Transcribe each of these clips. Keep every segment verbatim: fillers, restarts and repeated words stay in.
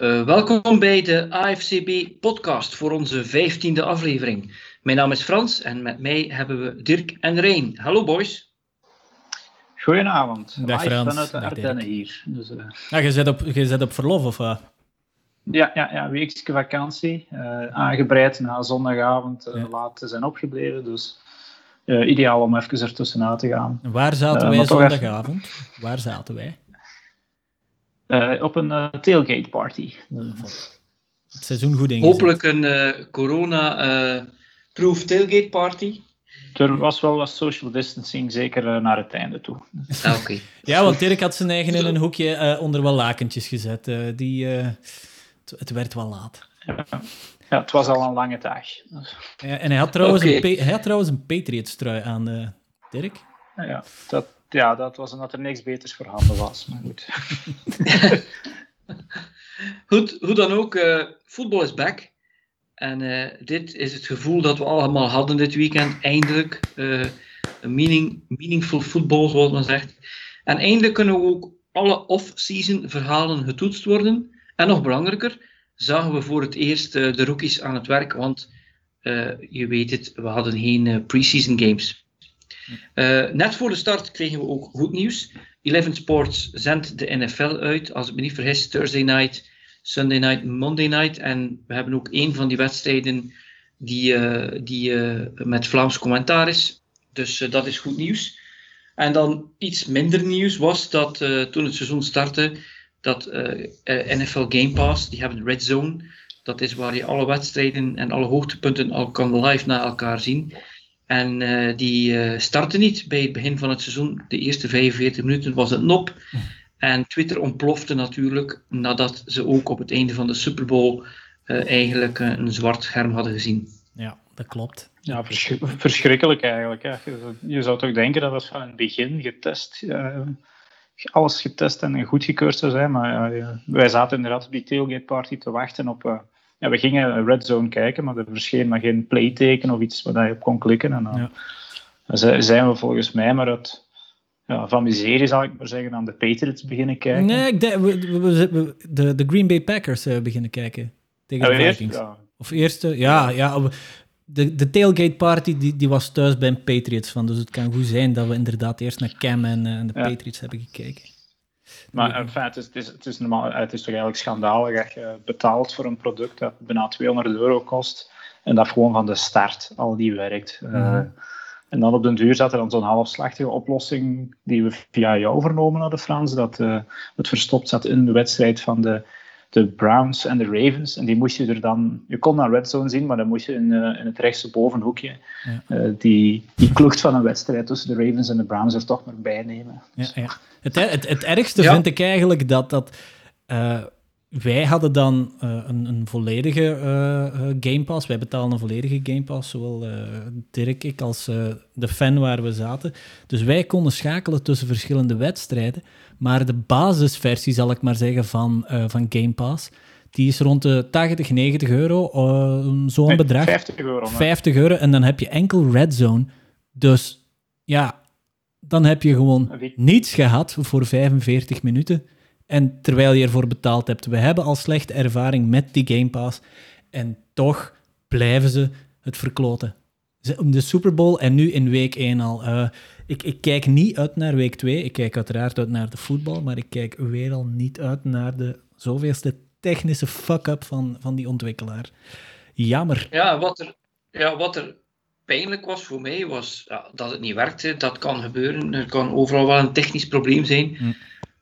Uh, welkom bij de A F C B podcast voor onze vijftiende aflevering. Mijn naam is Frans en met mij hebben we Dirk en Rein. Hallo boys. Goedenavond. Dag Frans. Vanuit de Ardennen hier. Dus, uh... ja, je, zit op, je zit op verlof of wat? Uh... Ja, ja, ja, weekse vakantie. Uh, aangebreid na zondagavond uh, ja. laat te zijn opgebleven. Dus uh, ideaal om even ertussenuit te gaan. Waar zaten uh, wij zondagavond? Even... Waar zaten wij? Uh, op een uh, tailgate party. Uh, het seizoen goed ingezet. Hopelijk een uh, corona-proof uh, tailgate party. Er was wel wat social distancing, zeker uh, naar het einde toe. Ah, okay. Ja, want Dirk had zijn eigen in een hoekje uh, onder wel lakentjes gezet. Uh, die, uh, t- het werd wel laat. Ja. ja, het was al een lange dag. Ja, en hij had trouwens okay. een, pa- hij had trouwens een Patriots-trui aan, uh, Dirk. Ja, ja dat... Ja, dat was omdat er niks beters voorhanden was, maar goed. Goed, hoe dan ook, uh, voetbal is back. En uh, dit is het gevoel dat we allemaal hadden dit weekend. Eindelijk, uh, meaning, meaningful voetbal, zoals men zegt. En eindelijk kunnen we ook alle off-season verhalen getoetst worden. En nog belangrijker, zagen we voor het eerst uh, de rookies aan het werk, want uh, je weet het, we hadden geen uh, pre-season games. Uh, net voor de start kregen we ook goed nieuws. Eleven Sports zendt de N F L uit, als ik me niet vergis, Thursday night, Sunday night, Monday night. En we hebben ook één van die wedstrijden die, uh, die uh, met Vlaams commentaar is. Dus uh, dat is goed nieuws. En dan iets minder nieuws was dat uh, toen het seizoen startte, dat uh, N F L Game Pass, die hebben Red Zone. Dat is waar je alle wedstrijden en alle hoogtepunten al kan live na elkaar zien. En uh, die uh, starten niet bij het begin van het seizoen. De eerste vijfenveertig minuten was het nop. En Twitter ontplofte natuurlijk nadat ze ook op het einde van de Super Bowl uh, eigenlijk uh, een zwart scherm hadden gezien. Ja, dat klopt. Ja, vers- verschrikkelijk eigenlijk. Hè. Je, je zou toch denken dat was van het begin getest. Uh, alles getest en goedgekeurd zou zijn. Maar uh, wij zaten inderdaad op die tailgate party te wachten op... Uh, Ja, we gingen Red Zone kijken, maar er verscheen maar geen playteken of iets waar je op kon klikken. En dan ja. zijn we volgens mij maar uit, ja, van miserie, zal ik maar zeggen, aan de Patriots beginnen kijken. Nee, ik denk, we, we, we, de, de Green Bay Packers uh, beginnen kijken tegen ja, de Vikings. Eerst, ja. Of eerste, ja, ja de, de tailgate party die, die was thuis bij een Patriots van, dus het kan goed zijn dat we inderdaad eerst naar Cam en uh, de ja. Patriots hebben gekeken. Maar enfin, het, is, het, is, het, is normaal, het is toch eigenlijk schandalig dat je betaalt voor een product dat bijna tweehonderd euro kost en dat gewoon van de start al niet werkt. Mm-hmm. Uh, en dan op den duur zat er dan zo'n halfslachtige oplossing die we via jou vernomen hadden, Frans, dat uh, het verstopt zat in de wedstrijd van de, de Browns en de Ravens. En die moest je er dan... Je kon dan Red Zone zien, maar dan moest je in, uh, in het rechtse bovenhoekje ja. uh, die, die klucht van een wedstrijd tussen de Ravens en de Browns er toch maar bij nemen. Ja, ja. Het, het, het ergste ja. vind ik eigenlijk dat, dat uh, wij hadden dan uh, een, een volledige uh, Game Pass. Wij betalen een volledige Game Pass, zowel uh, Dirk, ik als uh, de fan waar we zaten. Dus wij konden schakelen tussen verschillende wedstrijden. Maar de basisversie, zal ik maar zeggen, van, uh, van Game Pass, die is rond de tachtig, negentig euro, uh, zo'n nee, bedrag. vijftig euro. Maar. vijftig euro, en dan heb je enkel Red Zone. Dus ja... Dan heb je gewoon niets gehad voor vijfenveertig minuten. En terwijl je ervoor betaald hebt. We hebben al slechte ervaring met die Game Pass. En toch blijven ze het verkloten. Om de Super Bowl en nu in week één al. Uh, ik, ik kijk niet uit naar week twee. Ik kijk uiteraard uit naar de voetbal. Maar ik kijk weer al niet uit naar de zoveelste technische fuck-up van, van die ontwikkelaar. Jammer. Ja, wat er... Ja, wat er... pijnlijk was voor mij, was ja, dat het niet werkte. Dat kan gebeuren. Er kan overal wel een technisch probleem zijn. Mm.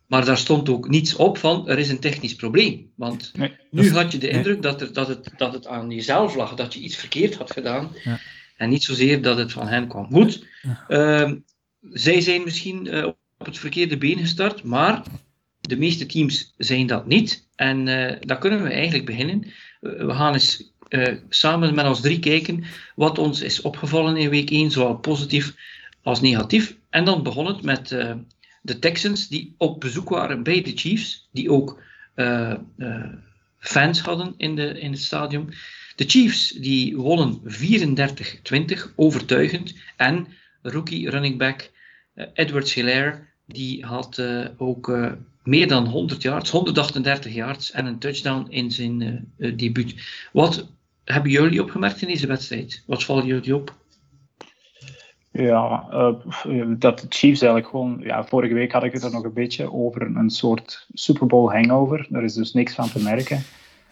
Maar daar stond ook niets op van, er is een technisch probleem. Want nee, nu is, had je de indruk nee. dat, er, dat, het, dat het aan jezelf lag, dat je iets verkeerd had gedaan. Ja. En niet zozeer dat het van hen kwam. Goed, ja. uh, zij zijn misschien uh, op het verkeerde been gestart, maar de meeste teams zijn dat niet. En uh, daar kunnen we eigenlijk beginnen. Uh, we gaan eens... Uh, samen met ons drie kijken wat ons is opgevallen in week één, zowel positief als negatief. En dan begon het met uh, de Texans die op bezoek waren bij de Chiefs, die ook uh, uh, fans hadden in, de, in het stadion. De Chiefs die wonnen vierendertig twintig, overtuigend. En rookie running back uh, Edwards-Helaire, die had uh, ook uh, meer dan honderd yards, honderdachtendertig yards en een touchdown in zijn uh, uh, debuut. Wat hebben jullie opgemerkt in deze wedstrijd? Wat vallen jullie op? Ja, uh, dat de Chiefs eigenlijk gewoon... Ja, vorige week had ik het er nog een beetje over een soort Super Bowl hangover. Daar is dus niks van te merken.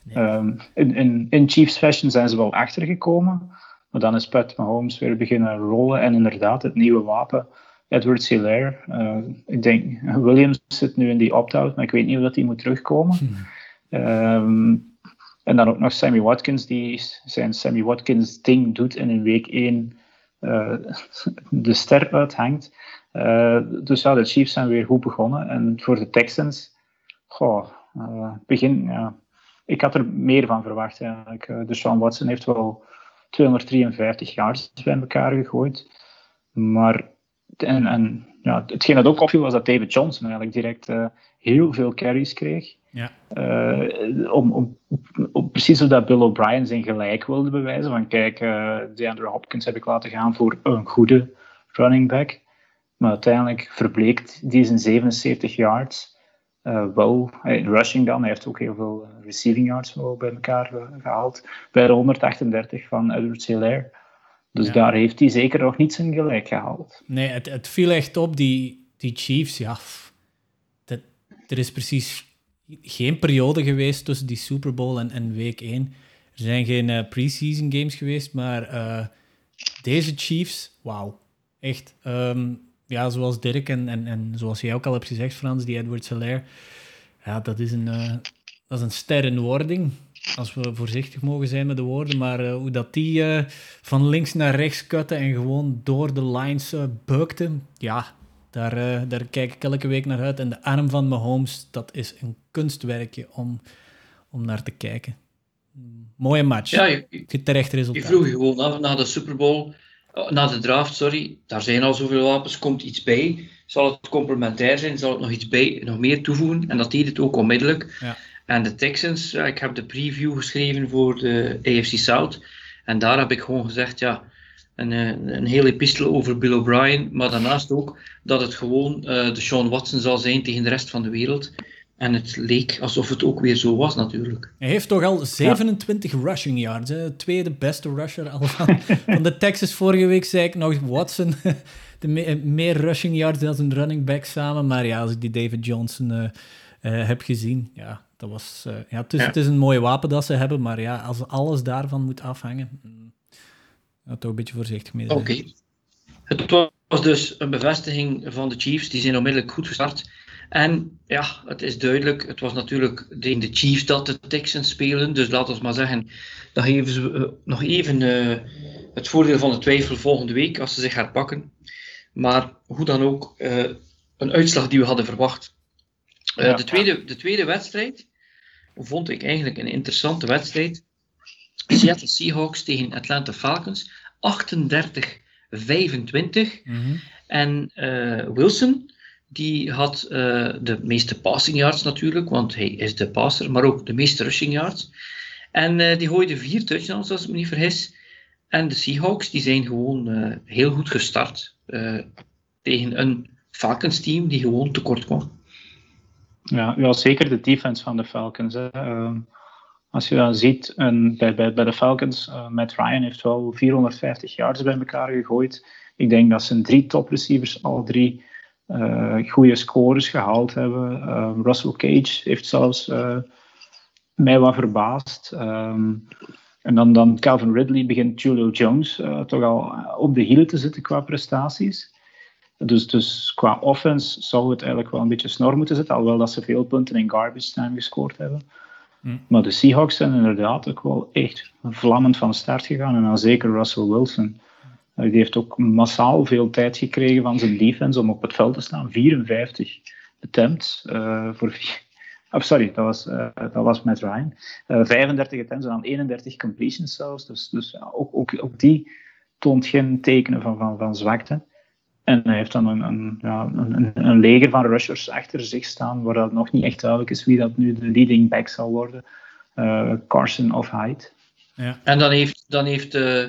Nee. Um, in, in, in Chiefs fashion zijn ze wel achtergekomen. Maar dan is Pat Mahomes weer beginnen rollen. En inderdaad, het nieuwe wapen, Edwards-Helaire. Uh, ik denk, Williams zit nu in die opt-out, maar ik weet niet of hij moet terugkomen. Hm. Um, en dan ook nog Sammy Watkins, die zijn Sammy Watkins ding doet en in week één uh, de ster uithangt. Uh, dus ja, de Chiefs zijn weer goed begonnen. En voor de Texans, goh, uh, begin, ja. Ik had er meer van verwacht eigenlijk. Uh, Deshaun Watson heeft wel tweehonderddrieënvijftig yards bij elkaar gegooid. Maar en, en, ja, hetgeen dat ook opviel was dat David Johnson eigenlijk direct uh, heel veel carries kreeg. Ja. Uh, om, om, om, precies omdat Bill O'Brien zijn gelijk wilde bewijzen. Van kijk, uh, DeAndre Hopkins heb ik laten gaan voor een goede running back. Maar uiteindelijk verbleek die zijn zevenenzeventig yards. Uh, wel, in rushing dan, hij heeft ook heel veel receiving yards wel bij elkaar gehaald. Bij de honderdachtendertig van Edwards-Helaire. Dus ja, daar heeft hij zeker nog niet zijn gelijk gehaald. Nee, het, het viel echt op, die, die Chiefs. Ja, pff, dat, er is precies geen periode geweest tussen die Super Bowl en, en week één. Er zijn geen uh, pre-season games geweest, maar uh, deze Chiefs, wauw. Echt, um, ja, zoals Dirk en, en, en zoals jij ook al hebt gezegd, Frans, die Edwards-Helaire, ja, dat is een, uh, dat is een ster in wording, als we voorzichtig mogen zijn met de woorden, maar uh, hoe dat die uh, van links naar rechts kutte en gewoon door de lines uh, beukte, ja, daar, uh, daar kijk ik elke week naar uit. En de arm van Mahomes, dat is een kunstwerkje om, om naar te kijken. Mooie match. Ja, je, terecht resultaat. Je vroeg gewoon af na de Super Bowl, na de draft, sorry, daar zijn al zoveel wapens, komt iets bij. Zal het complementair zijn? Zal het nog iets bij, nog meer toevoegen? En dat deed het ook onmiddellijk. Ja. En de Texans, ik heb de preview geschreven voor de A F C South. En daar heb ik gewoon gezegd, ja, een, een hele epistel over Bill O'Brien. Maar daarnaast ook dat het gewoon uh, Deshaun Watson zal zijn tegen de rest van de wereld. En het leek alsof het ook weer zo was natuurlijk. Hij heeft toch al zevenentwintig ja. rushing yards. Hè? Tweede beste rusher al van, van de Texans. Vorige week zei ik nog Watson. De me- meer rushing yards dan zijn running back samen. Maar ja, als ik die David Johnson uh, uh, heb gezien, ja... Dat was, uh, ja, het, is, ja. het is een mooi wapen dat ze hebben, maar ja, als alles daarvan moet afhangen, mm, dat toch een beetje voorzichtig mee zijn. Oké. Okay. Het was dus een bevestiging van de Chiefs, die zijn onmiddellijk goed gestart. En ja, het is duidelijk, het was natuurlijk tegen de Chiefs dat de Texans spelen, dus laten we maar zeggen, dan geven ze uh, nog even uh, het voordeel van de twijfel volgende week, als ze zich herpakken. Maar hoe dan ook, uh, een uitslag die we hadden verwacht. Uh, de, tweede, de tweede wedstrijd vond ik eigenlijk een interessante wedstrijd. Seattle Seahawks tegen Atlanta Falcons. achtendertig vijfentwintig. Mm-hmm. En uh, Wilson, die had uh, de meeste passing yards natuurlijk, want hij is de passer, maar ook de meeste rushing yards. En uh, die gooide vier touchdowns, als ik me niet vergis. En de Seahawks, die zijn gewoon uh, heel goed gestart uh, tegen een Falcons team die gewoon tekort kwam. Ja, ja, zeker de defense van de Falcons. Hè. Uh, als je dat ziet, en bij, bij, bij de Falcons, uh, Matt Ryan heeft wel vierhonderdvijftig yards bij elkaar gegooid. Ik denk dat zijn drie topreceivers al drie uh, goede scores gehaald hebben. Uh, Russell Cage heeft zelfs uh, mij wat verbaasd. Um, en dan, dan Calvin Ridley begint Julio Jones uh, toch al op de hielen te zitten qua prestaties. Dus, dus qua offense zou het eigenlijk wel een beetje snor moeten zitten, alhoewel dat ze veel punten in garbage time gescoord hebben. Mm. Maar de Seahawks zijn inderdaad ook wel echt vlammend van start gegaan. En dan zeker Russell Wilson. Die heeft ook massaal veel tijd gekregen van zijn defense om op het veld te staan. vierenvijftig attempts. Uh, voor vier... oh, sorry, dat was, uh, dat was Matt Ryan. Uh, vijfendertig attempts en dan eenendertig completions zelfs. Dus, dus ja, ook, ook, ook die toont geen tekenen van, van, van zwakte. En hij heeft dan een, een, ja, een, een leger van rushers achter zich staan, waar dat nog niet echt duidelijk is wie dat nu de leading back zal worden. Uh, Carson of Hyde. Ja. En dan heeft, dan heeft uh,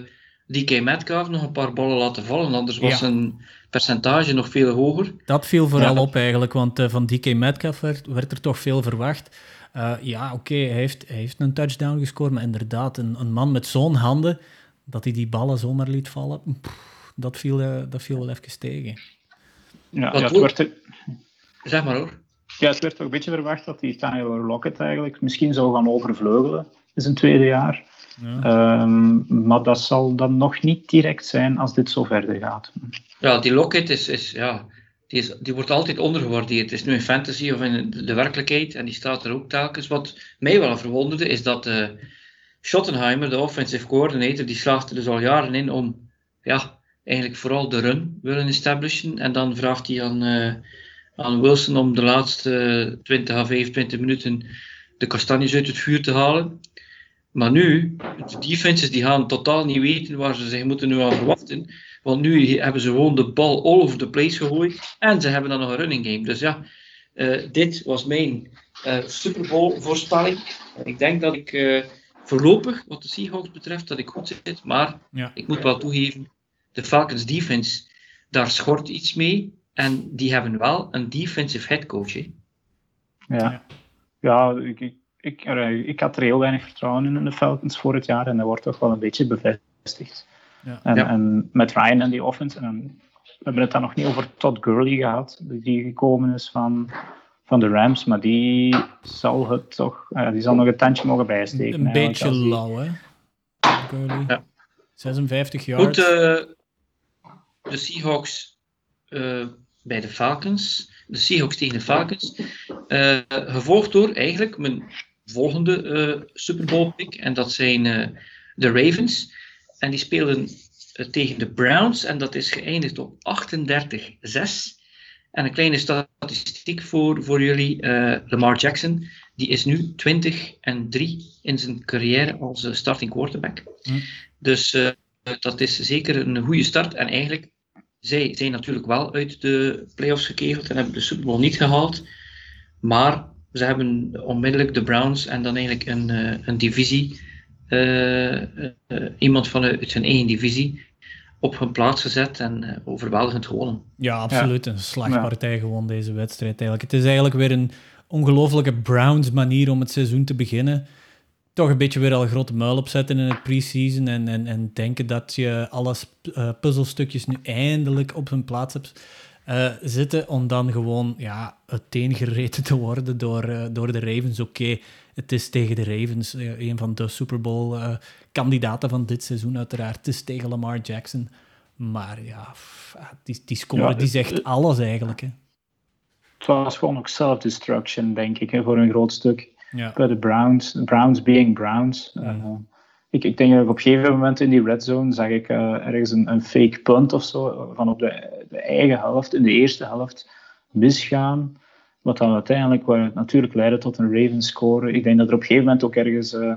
D K Metcalf nog een paar ballen laten vallen, anders was ja. zijn percentage nog veel hoger. Dat viel vooral ja. op eigenlijk, want uh, van D K Metcalf werd, werd er toch veel verwacht. Uh, ja, oké, okay, hij, heeft, hij heeft een touchdown gescoord, maar inderdaad, een, een man met zo'n handen, dat hij die ballen zomaar liet vallen, pff, dat, viel, uh, dat viel wel even tegen. Ja, ja, het werd... Zeg maar hoor. Ja, het werd toch een beetje verwacht dat die Tyler Lockett eigenlijk misschien zou gaan overvleugelen in zijn tweede jaar. Ja. Um, maar dat zal dan nog niet direct zijn als dit zo verder gaat. Ja, die Lockett is, is, ja, die is, die wordt altijd ondergewaardeerd. Het is nu in fantasy of in de werkelijkheid en die staat er ook telkens. Wat mij wel verwonderde is dat uh, Schottenheimer, de offensive coordinator, die slaagt er dus al jaren in om ja, eigenlijk vooral de run willen establishen. En dan vraagt hij aan, uh, aan Wilson om de laatste twintig à vijfentwintig minuten de kastanjes uit het vuur te halen. Maar nu, de defenses die gaan totaal niet weten waar ze zich moeten nu aan verwachten. Want nu hebben ze gewoon de bal all over the place gegooid. En ze hebben dan nog een running game. Dus ja, uh, dit was mijn uh, Super Bowl voorspelling. Ik denk dat ik uh, voorlopig, wat de Seahawks betreft, dat ik goed zit. Maar ja. ik moet wel toegeven, de Falcons defense, daar schort iets mee. En die hebben wel een defensive headcoach. Hè? Ja, ja ik... Ik, ik had er heel weinig vertrouwen in, in de Falcons voor het jaar. En dat wordt toch wel een beetje bevestigd. Ja. En, ja. en met Ryan en die offense. En we hebben het dan nog niet over Todd Gurley gehad. Die gekomen is van, van de Rams. Maar die zal het toch... Uh, die zal nog een tandje mogen bijsteken. Een beetje lauw, hè? Gurley. Ja. zesenvijftig yards. Goed, uh, de Seahawks uh, bij de Falcons. De Seahawks tegen de Falcons. Uh, gevolgd door eigenlijk mijn volgende uh, Super Bowl pick. En dat zijn uh, de Ravens. En die spelen uh, tegen de Browns. En dat is geëindigd op achtendertig zes. En een kleine statistiek voor, voor jullie. Uh, Lamar Jackson. Die is nu twintig en drie in zijn carrière als uh, starting quarterback. Mm. Dus uh, dat is zeker een goede start. En eigenlijk... Zij zijn natuurlijk wel uit de playoffs gekegeld en hebben de Super Bowl niet gehaald. Maar ze hebben onmiddellijk de Browns en dan eigenlijk een, een divisie, uh, uh, iemand vanuit zijn eigen divisie, op hun plaats gezet en uh, overweldigend gewonnen. Ja, absoluut. Ja. Een slagpartij ja. gewoon deze wedstrijd eigenlijk. Het is eigenlijk weer een ongelofelijke Browns manier om het seizoen te beginnen. Toch een beetje weer al grote muil opzetten in het pre-season en, en, en denken dat je alle uh, puzzelstukjes nu eindelijk op hun plaats hebt uh, zitten, om dan gewoon ja, uiteengereten te worden door, uh, door de Ravens. Oké, okay, het is tegen de Ravens, uh, een van de Super Bowl-kandidaten uh, van dit seizoen uiteraard. Het is tegen Lamar Jackson, maar ja, ff, die, die score ja, die zegt alles eigenlijk. Hè. Het was gewoon ook self-destruction, denk ik, hè, voor een groot stuk. Ja. Bij de Browns, Browns being Browns. Uh, mm. ik, ik denk dat ik op een gegeven moment in die red zone zag ik uh, ergens een, een fake punt of zo, van op de, de eigen helft, in de eerste helft, misgaan. Wat dan uiteindelijk uh, natuurlijk leidde tot een Ravens score. Ik denk dat er op een gegeven moment ook ergens uh,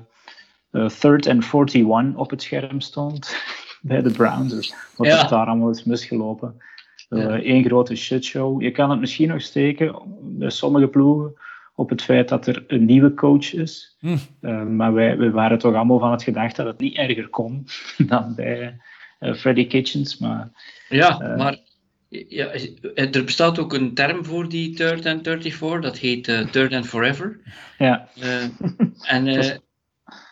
uh, third and forty-one op het scherm stond bij de Browns. Dus wat ja. is daar allemaal is misgelopen. Uh, ja. Eén grote shitshow. Je kan het misschien nog steken, bij sommige ploegen, op het feit dat er een nieuwe coach is. Hm. Uh, maar wij, wij waren toch allemaal van het gedacht dat het niet erger kon dan bij uh, Freddy Kitchens. Maar, ja, uh, maar ja, er bestaat ook een term voor die third and thirty-four, dat heet uh, third and forever. Ja. Uh, en, uh,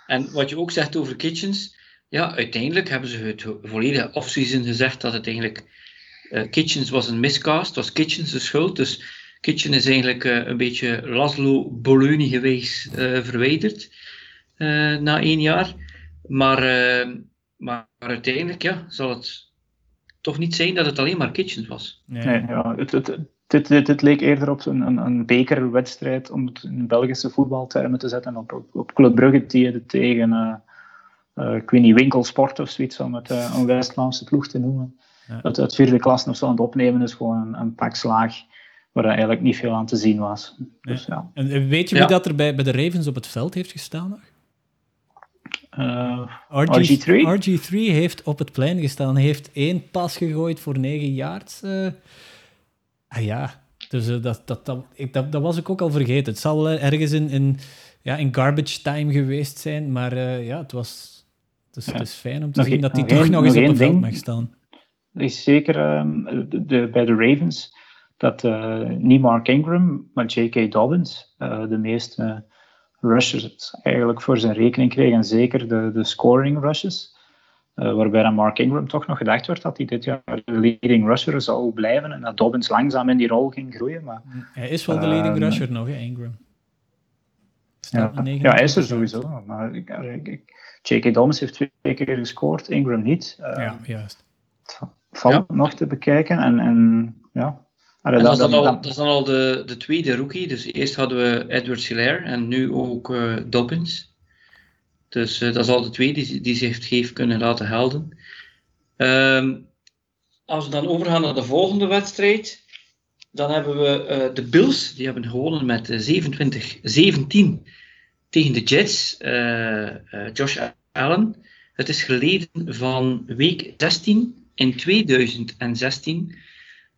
en wat je ook zegt over Kitchens, ja, uiteindelijk hebben ze het volledige offseason gezegd dat het eigenlijk uh, Kitchens was een miscast, was Kitchens de schuld, dus Kitchen is eigenlijk uh, een beetje Laszlo Bologna geweest uh, verwijderd uh, na één jaar. Maar, uh, maar uiteindelijk ja, zal het toch niet zijn dat het alleen maar Kitchen was. Nee, nee ja, het, het, dit, dit, dit leek eerder op een, een, een bekerwedstrijd, om het in Belgische voetbaltermen te zetten. Op, op Club Brugge die tegen, uh, uh, ik weet niet, Winkelsport of zoiets, om het uh, een West-Vlaamse ploeg te noemen. Ja. Dat het vierde klasse of zo aan het opnemen is gewoon een, een pak slaag, waar er eigenlijk niet veel aan te zien was. Dus, ja. Ja. En weet je wie ja. dat er bij, bij de Ravens op het veld heeft gestaan nog? Uh, R G, R G drie? R G drie heeft op het plein gestaan. Hij heeft één pas gegooid voor negen yards. Uh, ah ja, dus, uh, dat, dat, dat, ik, dat, dat was ik ook al vergeten. Het zal wel ergens in, in, ja, in garbage time geweest zijn, maar uh, ja, het was... Dus ja. Het is fijn om te nog zien e- dat hij toch een, nog eens nog op het veld mag staan. Er is zeker um, de, de, bij de Ravens dat uh, niet Mark Ingram, maar J K. Dobbins uh, de meeste uh, rushers eigenlijk voor zijn rekening kreeg. En zeker de, de scoring rushes. Uh, waarbij dan Mark Ingram toch nog gedacht werd dat hij dit jaar de leading rusher zou blijven. En dat Dobbins langzaam in die rol ging groeien. Maar, hij is wel uh, de leading rusher uh, nog, hè, Ingram. Ja, ja, hij is er sowieso. Maar J K. Dobbins heeft twee keer gescoord, Ingram niet. Uh, ja, juist. Valt ja. nog te bekijken. En, en, ja. en dat, is dan al, dat is dan al de, de tweede rookie. Dus eerst hadden we Edwards-Helaire en nu ook uh, Dobbins. Dus uh, dat is al de tweede die, die zich heeft kunnen laten helden. Um, als we dan overgaan naar de volgende wedstrijd, dan hebben we uh, de Bills. Die hebben gewonnen met zevenentwintig zeventien tegen de Jets. Uh, uh, Josh Allen. Het is geleden van week zestien in tweeduizend zestien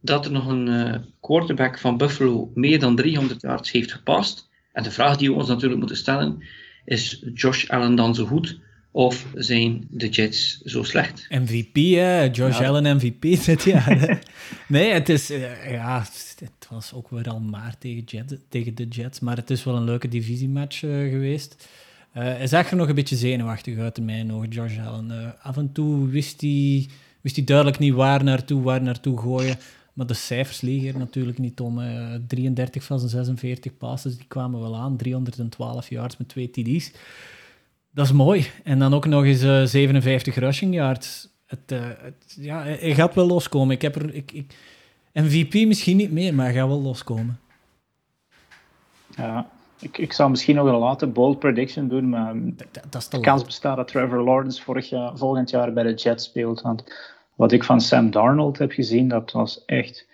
dat er nog een uh, quarterback van Buffalo meer dan driehonderd yards heeft gepast. En de vraag die we ons natuurlijk moeten stellen is: Josh Allen dan zo goed of zijn de Jets zo slecht? M V P, hè? Josh ja. Allen M V P dit jaar. Nee, het is uh, ja, het was ook weer al maar tegen, Jets, tegen de Jets, maar het is wel een leuke divisiematch uh, geweest. Uh, hij zag er nog een beetje zenuwachtig uit in mijn ogen, Josh Allen. Uh, af en toe wist hij, wist hij duidelijk niet waar naartoe, waar naartoe gooien. Maar de cijfers liegen er natuurlijk niet om. Uh, drieëndertig van zijn zesenveertig passes die kwamen wel aan. driehonderdtwaalf yards met twee T D's. Dat is mooi. En dan ook nog eens uh, zevenenvijftig rushing yards. Het, uh, het, ja, hij gaat wel loskomen. Ik heb er, ik, ik, M V P misschien niet meer, maar hij gaat wel loskomen. Ja. Ik, ik zou misschien nog een late bold prediction doen, maar dat, dat is de kans bestaat dat Trevor Lawrence vorig jaar, volgend jaar bij de Jets speelt. Want wat ik van Sam Darnold heb gezien, dat was echt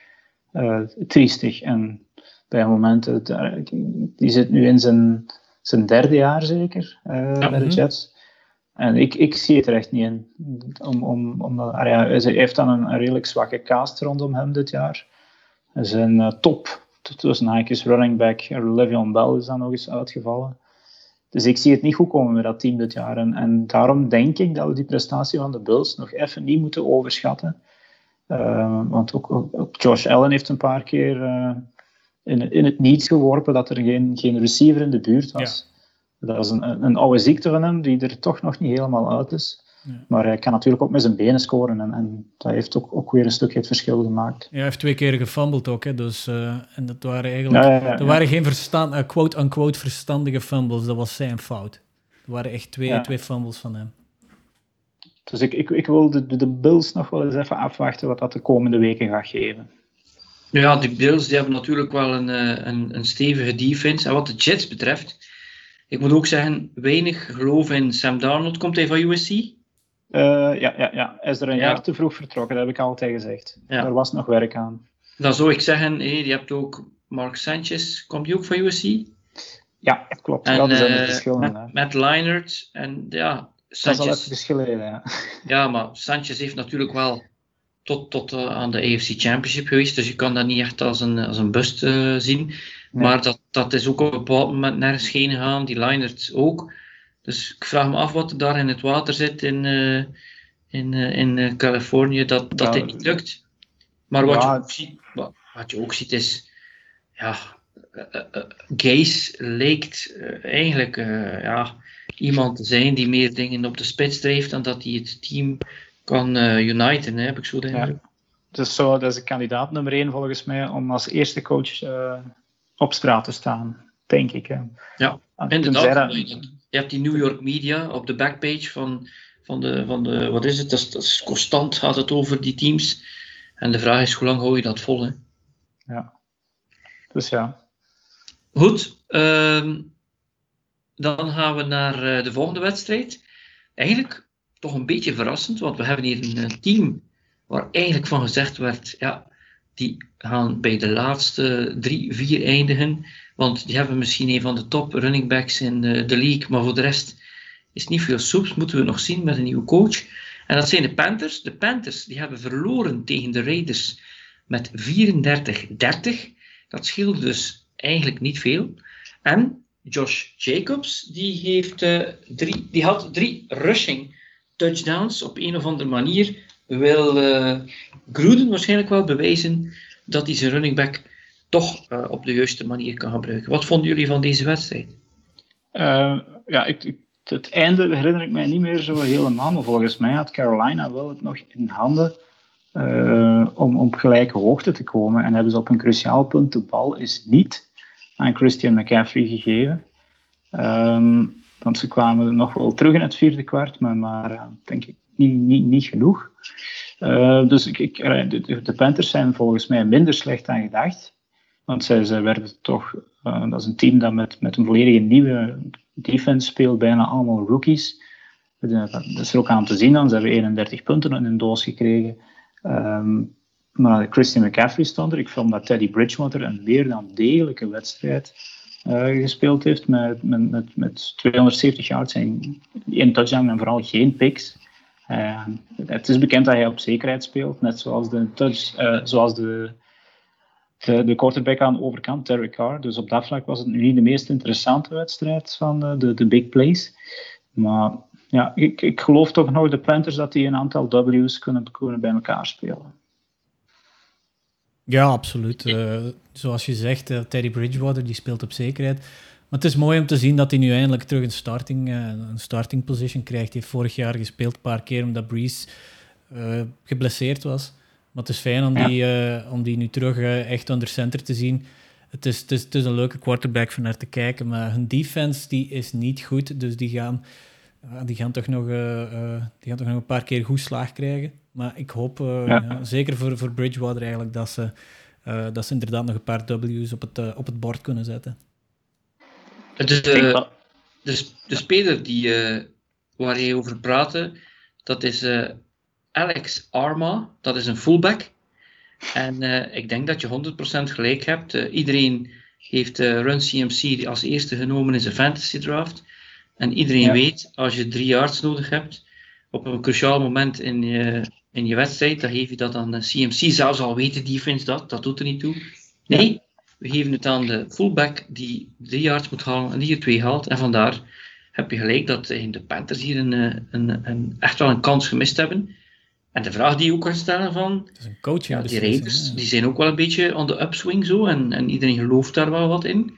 uh, triestig. En bij momenten, die zit nu in zijn, zijn derde jaar zeker uh, ja, bij de Jets. En ik, ik zie het er echt niet in. Om, om, om, ah ja, hij heeft dan een, een redelijk zwakke cast rondom hem dit jaar. Zijn uh, top. Tussen haakjes running back, Le'Veon Bell is dan nog eens uitgevallen. Dus ik zie het niet goed komen met dat team dit jaar. En, en daarom denk ik dat we die prestatie van de Bills nog even niet moeten overschatten. Uh, want ook, ook, ook Josh Allen heeft een paar keer uh, in, in het niets geworpen dat er geen, geen receiver in de buurt was. Ja. Dat is een, een oude ziekte van hem die er toch nog niet helemaal uit is. Ja. Maar hij kan natuurlijk ook met zijn benen scoren. En, en dat heeft ook, ook weer een stukje het verschil gemaakt. Ja, hij heeft twee keer gefumbled ook. Hè, dus, uh, en dat waren eigenlijk ja, ja, ja, dat ja. waren geen verstand, uh, quote-unquote verstandige fumbles. Dat was zijn fout. Dat waren echt twee, ja. twee fumbles van hem. Dus ik, ik, ik wil de, de, de Bills nog wel eens even afwachten wat dat de komende weken gaat geven. Ja, die Bills die hebben natuurlijk wel een, een, een stevige defense. En wat de Jets betreft, ik moet ook zeggen, weinig geloof in Sam Darnold. Komt hij van U S C? Uh, ja, ja, ja, hij is er een ja. jaar te vroeg vertrokken, dat heb ik altijd gezegd. Ja. Er was nog werk aan. Dan zou ik zeggen, hey, je hebt ook Mark Sanchez, komt die ook van U S C? Ja, klopt. En, dat is uh, verschil, Matt, Matt Leinart en ja, Sanchez. Dat is al het verschil, ja. Ja, maar Sanchez heeft natuurlijk wel tot, tot uh, aan de A F C Championship geweest, dus je kan dat niet echt als een, als een bust uh, zien. Nee. Maar dat, dat is ook op een bepaald moment nergens heen gegaan, die Leinart ook. Dus ik vraag me af wat er daar in het water zit in, uh, in, uh, in uh, Californië, dat, dat ja, dit niet lukt. Maar wat, ja, je ook ziet, wat, wat je ook ziet is, ja, uh, uh, Gase lijkt uh, eigenlijk uh, ja, iemand te zijn die meer dingen op de spits drijft dan dat hij het team kan uh, uniten, hè, heb ik zo de indruk. Ja, dus zo, dat is de kandidaat nummer één volgens mij om als eerste coach uh, op straat te staan, denk ik. Hè. Ja, inderdaad. Je hebt die New York Media op de backpage van, van, de, van de, wat is het, dat is, dat is constant gaat het over die teams. En de vraag is, hoe lang hou je dat vol, hè? Ja, dus ja. Goed, um, dan gaan we naar uh, de volgende wedstrijd. Eigenlijk toch een beetje verrassend, want we hebben hier een team waar eigenlijk van gezegd werd, ja, die gaan bij de laatste drie, vier eindigen. Want die hebben misschien een van de top running backs in de, de league. Maar voor de rest is niet veel soeps. Moeten we nog zien met een nieuwe coach. En dat zijn de Panthers. De Panthers die hebben verloren tegen de Raiders met vierendertig dertig. Dat scheelt dus eigenlijk niet veel. En Josh Jacobs die, heeft, uh, drie, die had drie rushing touchdowns op een of andere manier wil uh, Gruden waarschijnlijk wel bewijzen dat hij zijn running back toch uh, op de juiste manier kan gebruiken. Wat vonden jullie van deze wedstrijd? Uh, ja, ik, ik, het einde herinner ik mij niet meer zo helemaal, maar volgens mij had Carolina wel het nog in handen uh, om op gelijke hoogte te komen en hebben ze op een cruciaal punt, de bal is niet aan Christian McCaffrey gegeven. Um, want ze kwamen nog wel terug in het vierde kwart, maar, maar uh, denk ik niet, niet, niet genoeg. Uh, dus ik, ik, de, de Panthers zijn volgens mij minder slecht aan gedacht. Want zij, zij werden toch, uh, dat is een team dat met, met een volledige nieuwe defense speelt, bijna allemaal rookies. Dat is er ook aan te zien dan, ze hebben eenendertig punten in hun doos gekregen. Um, maar Christian McCaffrey stond er. Ik vond dat Teddy Bridgewater een meer dan degelijke wedstrijd uh, gespeeld heeft met, met, met, met tweehonderdzeventig yards en één touchdown en vooral geen picks. Uh, het is bekend dat hij op zekerheid speelt, net zoals de touch, uh, zoals de De, de quarterback aan de overkant, Derek Carr. Dus op dat vlak was het nu niet de meest interessante wedstrijd van de, de, de big plays. Maar ja, ik, ik geloof toch nog de Panthers dat die een aantal W's kunnen, kunnen bij elkaar spelen. Ja, absoluut. Uh, zoals je zegt, uh, Teddy Bridgewater die speelt op zekerheid. Maar het is mooi om te zien dat hij nu eindelijk terug een starting, uh, een starting position krijgt. Hij heeft vorig jaar gespeeld een paar keer omdat Breeze uh, geblesseerd was. Maar het is fijn om die, ja. uh, om die nu terug uh, echt onder center te zien. Het is, het, is, het is een leuke quarterback van naar te kijken, maar hun defense die is niet goed. Dus die gaan, uh, die, gaan toch nog, uh, uh, die gaan toch nog een paar keer goed slaag krijgen. Maar ik hoop, uh, ja. Ja, zeker voor, voor Bridgewater eigenlijk, dat ze, uh, dat ze inderdaad nog een paar W's op het, uh, op het bord kunnen zetten. De, de, de, de speler die, uh, waar je over praatte, dat is... Uh, Alex Arma, dat is een fullback. En uh, ik denk dat je honderd procent gelijk hebt. Uh, iedereen heeft uh, Run C M C als eerste genomen in zijn fantasy draft. En iedereen ja. weet, als je drie yards nodig hebt, op een cruciaal moment in je, in je wedstrijd, dan geef je dat aan de C M C. Zelfs al weten defense dat, dat doet er niet toe. Nee, we geven het aan de fullback die drie yards moet halen en die er twee haalt. En vandaar heb je gelijk dat de Panthers hier een, een, een, een, echt wel een kans gemist hebben. En de vraag die je ook kan stellen van... Dat is een coach, ja, die Raiders, die zijn ook wel een beetje on the upswing zo. En, en iedereen gelooft daar wel wat in.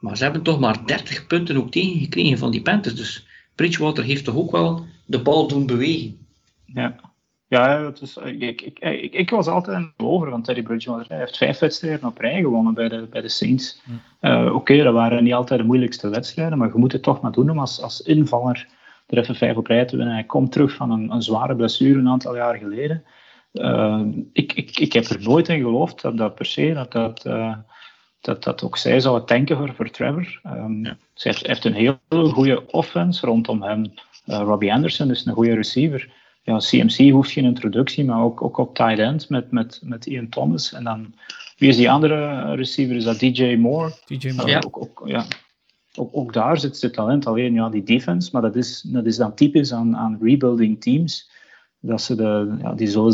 Maar ze hebben toch maar dertig punten ook tegengekregen van die Panthers. Dus Bridgewater heeft toch ook wel de bal doen bewegen. Ja, ja dat is, ik, ik, ik, ik was altijd een gelover van Teddy Bridgewater. Hij heeft vijf wedstrijden op rij gewonnen bij de, bij de Saints. Hm. Uh, Oké, okay, dat waren niet altijd de moeilijkste wedstrijden. Maar je moet het toch maar doen om als, als invaller... er even vijf op rij te winnen. Hij komt terug van een, een zware blessure een aantal jaar geleden. Uh, ik, ik, ik heb er nooit in geloofd dat, dat per se dat dat, uh, dat dat ook zij zou tanken voor, voor Trevor. Um, ja. Ze heeft, heeft een hele goede offense rondom hem. Uh, Robbie Anderson is een goede receiver. Ja, C M C hoeft geen introductie, maar ook, ook op tight end met, met, met Ian Thomas. En dan, wie is die andere receiver? Is dat D J Moore? D J Moore, ja. Ook, ook, ja. Ook, ook daar zit het talent, alleen ja, die defense, maar dat is, dat is dan typisch aan, aan rebuilding teams. Dat ze, de, ja, die zullen,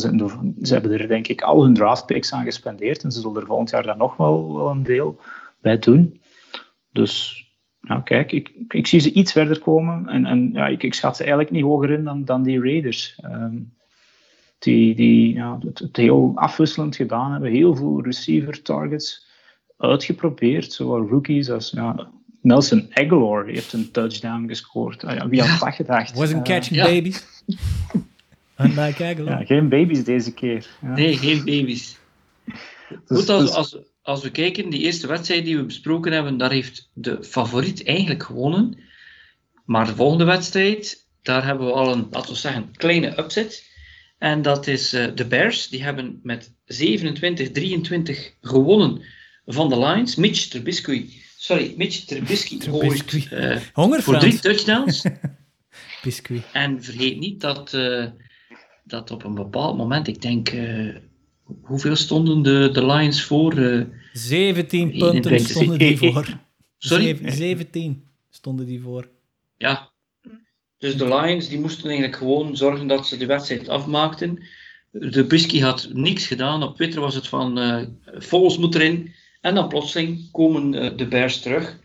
ze hebben er denk ik al hun draftpicks aan gespendeerd en ze zullen er volgend jaar dan nog wel, wel een deel bij doen. Dus ja, kijk, ik, ik zie ze iets verder komen en, en ja, ik, ik schat ze eigenlijk niet hoger in dan, dan die Raiders. Um, die die ja, het, het heel afwisselend gedaan hebben, heel veel receiver targets uitgeprobeerd, zowel rookies als... Ja, Nelson Aguilar heeft een touchdown gescoord. Ah, ja, wie had dat gedacht? Wasn't catching uh, babies. Unlike Aguilar. Ja, geen baby's deze keer. Ja. Nee, geen baby's. Dus, Goed, als, dus... als, als we kijken, die eerste wedstrijd die we besproken hebben, daar heeft de favoriet eigenlijk gewonnen. Maar de volgende wedstrijd, daar hebben we al een, laten we zeggen, kleine upset. En dat is uh, de Bears. Die hebben met zevenentwintig drieëntwintig gewonnen van de Lions. Mitch Trubisky. Sorry, Mitch Trubisky gooit uh, voor drie touchdowns. En vergeet niet dat, uh, dat op een bepaald moment, ik denk, uh, hoeveel stonden de, de Lions voor? Uh, zeventien punten stonden die voor. Sorry? zeventien stonden die voor. Ja, dus de Lions die moesten eigenlijk gewoon zorgen dat ze de wedstrijd afmaakten. Trubisky had niks gedaan. Op Twitter was het van, uh, Foles moet erin. En dan plotseling komen de Bears terug.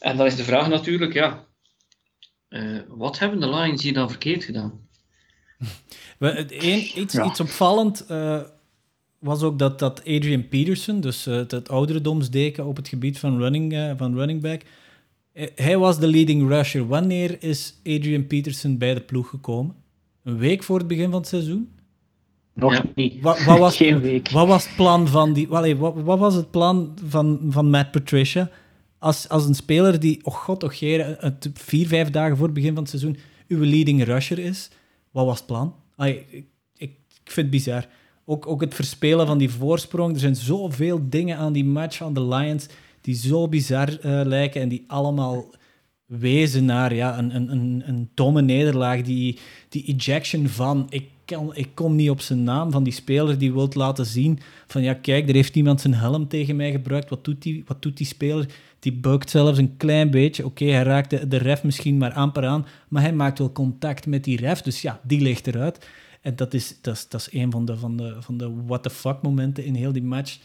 En dan is de vraag natuurlijk, ja, uh, wat hebben de Lions hier dan verkeerd gedaan? Eén, iets, ja. iets opvallend uh, was ook dat, dat Adrian Peterson, dus uh, het, het ouderdomsdeken op het gebied van running, uh, van running back, uh, hij was de leading rusher. Wanneer is Adrian Peterson bij de ploeg gekomen? Een week voor het begin van het seizoen? Nog ja. niet. Wat, wat was, Geen week. Wat was het plan van die? Welle, wat, wat was het plan van, van Matt Patricia? Als, als een speler die, oh god, oh geer, vier, vijf dagen voor het begin van het seizoen uw leading rusher is, wat was het plan? Allee, ik, ik, ik vind het bizar. Ook, ook het verspelen van die voorsprong. Er zijn zoveel dingen aan die match van de Lions die zo bizar uh, lijken en die allemaal wezen naar ja, een, een, een, een domme nederlaag. Die, die ejection van, ik, kan, ik kom niet op zijn naam, van die speler die wilt laten zien van, ja kijk, er heeft iemand zijn helm tegen mij gebruikt. Wat doet die, wat doet die speler? Die bukt zelfs een klein beetje. Oké, okay, hij raakt de, de ref misschien maar amper aan, maar hij maakt wel contact met die ref, dus ja, die ligt eruit. En dat is, dat is, dat is een van de, van, de, van de what the fuck momenten in heel die match,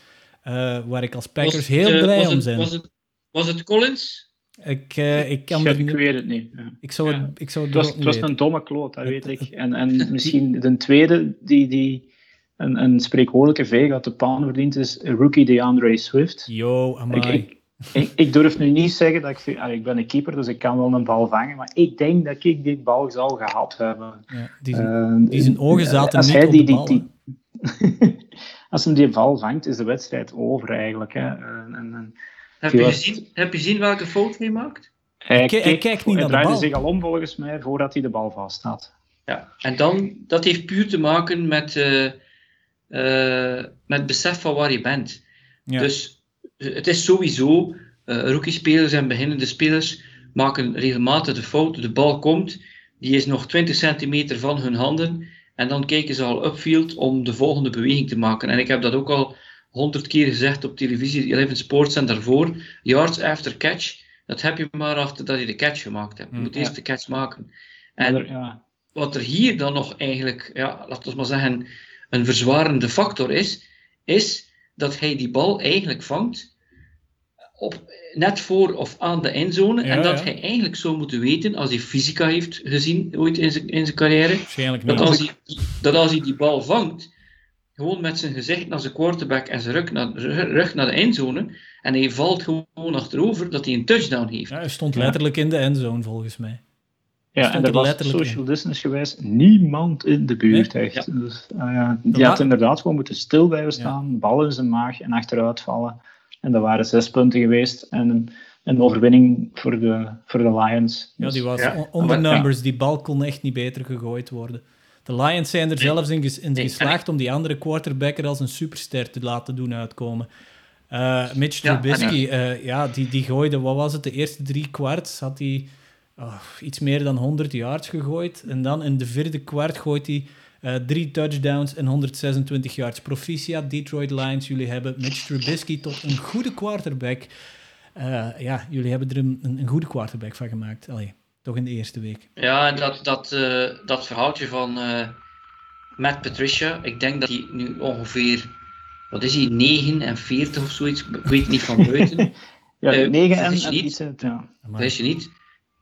uh, waar ik als Packers het, heel blij uh, om ben. Was het, was het Collins? Ik, uh, ik, kan ja, ik weet het niet. Ja. Ik zou het, ja. ik zou het, het was, niet het weten. was een domme kloot, dat weet ik. En, en misschien de tweede die... die een, een spreekwoordelijke veeg had de paan verdient, is rookie DeAndre Swift. Yo, amai. Ik, ik, Ik, ik durf nu niet zeggen dat ik... Vind, ik ben een keeper, dus ik kan wel een bal vangen. Maar ik denk dat ik die bal zou gehad hebben. Ja, die, zijn, uh, die zijn ogen zaten als niet hij op die, de bal. Die, die, als hij die bal vangt, is de wedstrijd over eigenlijk. Hè. En, en, heb, je was, gezien, heb je gezien welke fout hij maakt? Hij, Kijk, hij, kijkt niet hij naar draaide de bal. zich al om, volgens mij, voordat hij de bal vast had. Ja, en dan, dat heeft puur te maken met, uh, uh, met besef van waar je bent. Ja. Dus... Het is sowieso, uh, rookie-spelers en beginnende spelers maken regelmatig de fout. De bal komt, die is nog twintig centimeter van hun handen. En dan kijken ze al upfield om de volgende beweging te maken. En ik heb dat ook al honderd keer gezegd op televisie, Eleven Sports en daarvoor. Yards after catch, dat heb je maar after dat je de catch gemaakt hebt. Je moet ja. eerst de catch maken. En ja. wat er hier dan nog eigenlijk, ja, laten we maar zeggen, een verzwarende factor is, is... dat hij die bal eigenlijk vangt op, net voor of aan de endzone. Ja, en dat ja. hij eigenlijk zou moeten weten, als hij fysica heeft gezien ooit in zijn, in zijn carrière, dat als, hij, dat als hij die bal vangt, gewoon met zijn gezicht naar zijn quarterback en zijn rug naar, rug naar de endzone, en hij valt gewoon achterover, dat hij een touchdown heeft. Ja, hij stond letterlijk ja. in de endzone, volgens mij. Ja, en er was social distance gewijs niemand in de buurt, nee? echt. Ja. Dus, uh, ja, die ja. had inderdaad gewoon moeten stil blijven staan, ja. bal in zijn maag en achteruit vallen. En dat waren zes punten geweest en een, een overwinning voor de, voor de Lions. Dus, ja, die was ja. on the numbers. Ja. Die bal kon echt niet beter gegooid worden. De Lions zijn er nee. zelfs in, ges, in nee. geslaagd om die andere quarterbacker als een superster te laten doen uitkomen. Uh, Mitch Trubisky, ja, ja. Uh, ja, die, die gooide, wat was het, de eerste drie kwarts had hij... Oh, iets meer dan honderd yards gegooid. En dan in de vierde kwart gooit hij uh, drie touchdowns en honderdzesentwintig yards. Proficiat, Detroit Lions. Jullie hebben Mitch Trubisky tot een goede quarterback. Uh, ja, jullie hebben er een, een goede quarterback van gemaakt. Allee, toch in de eerste week. Ja, en dat, dat, uh, dat verhaaltje van uh, Matt Patricia. Ik denk dat hij nu ongeveer, wat is hij, negenenveertig of zoiets? Ik weet niet van buiten. ja, uh, negen en iets. Ja. Dat is je niet.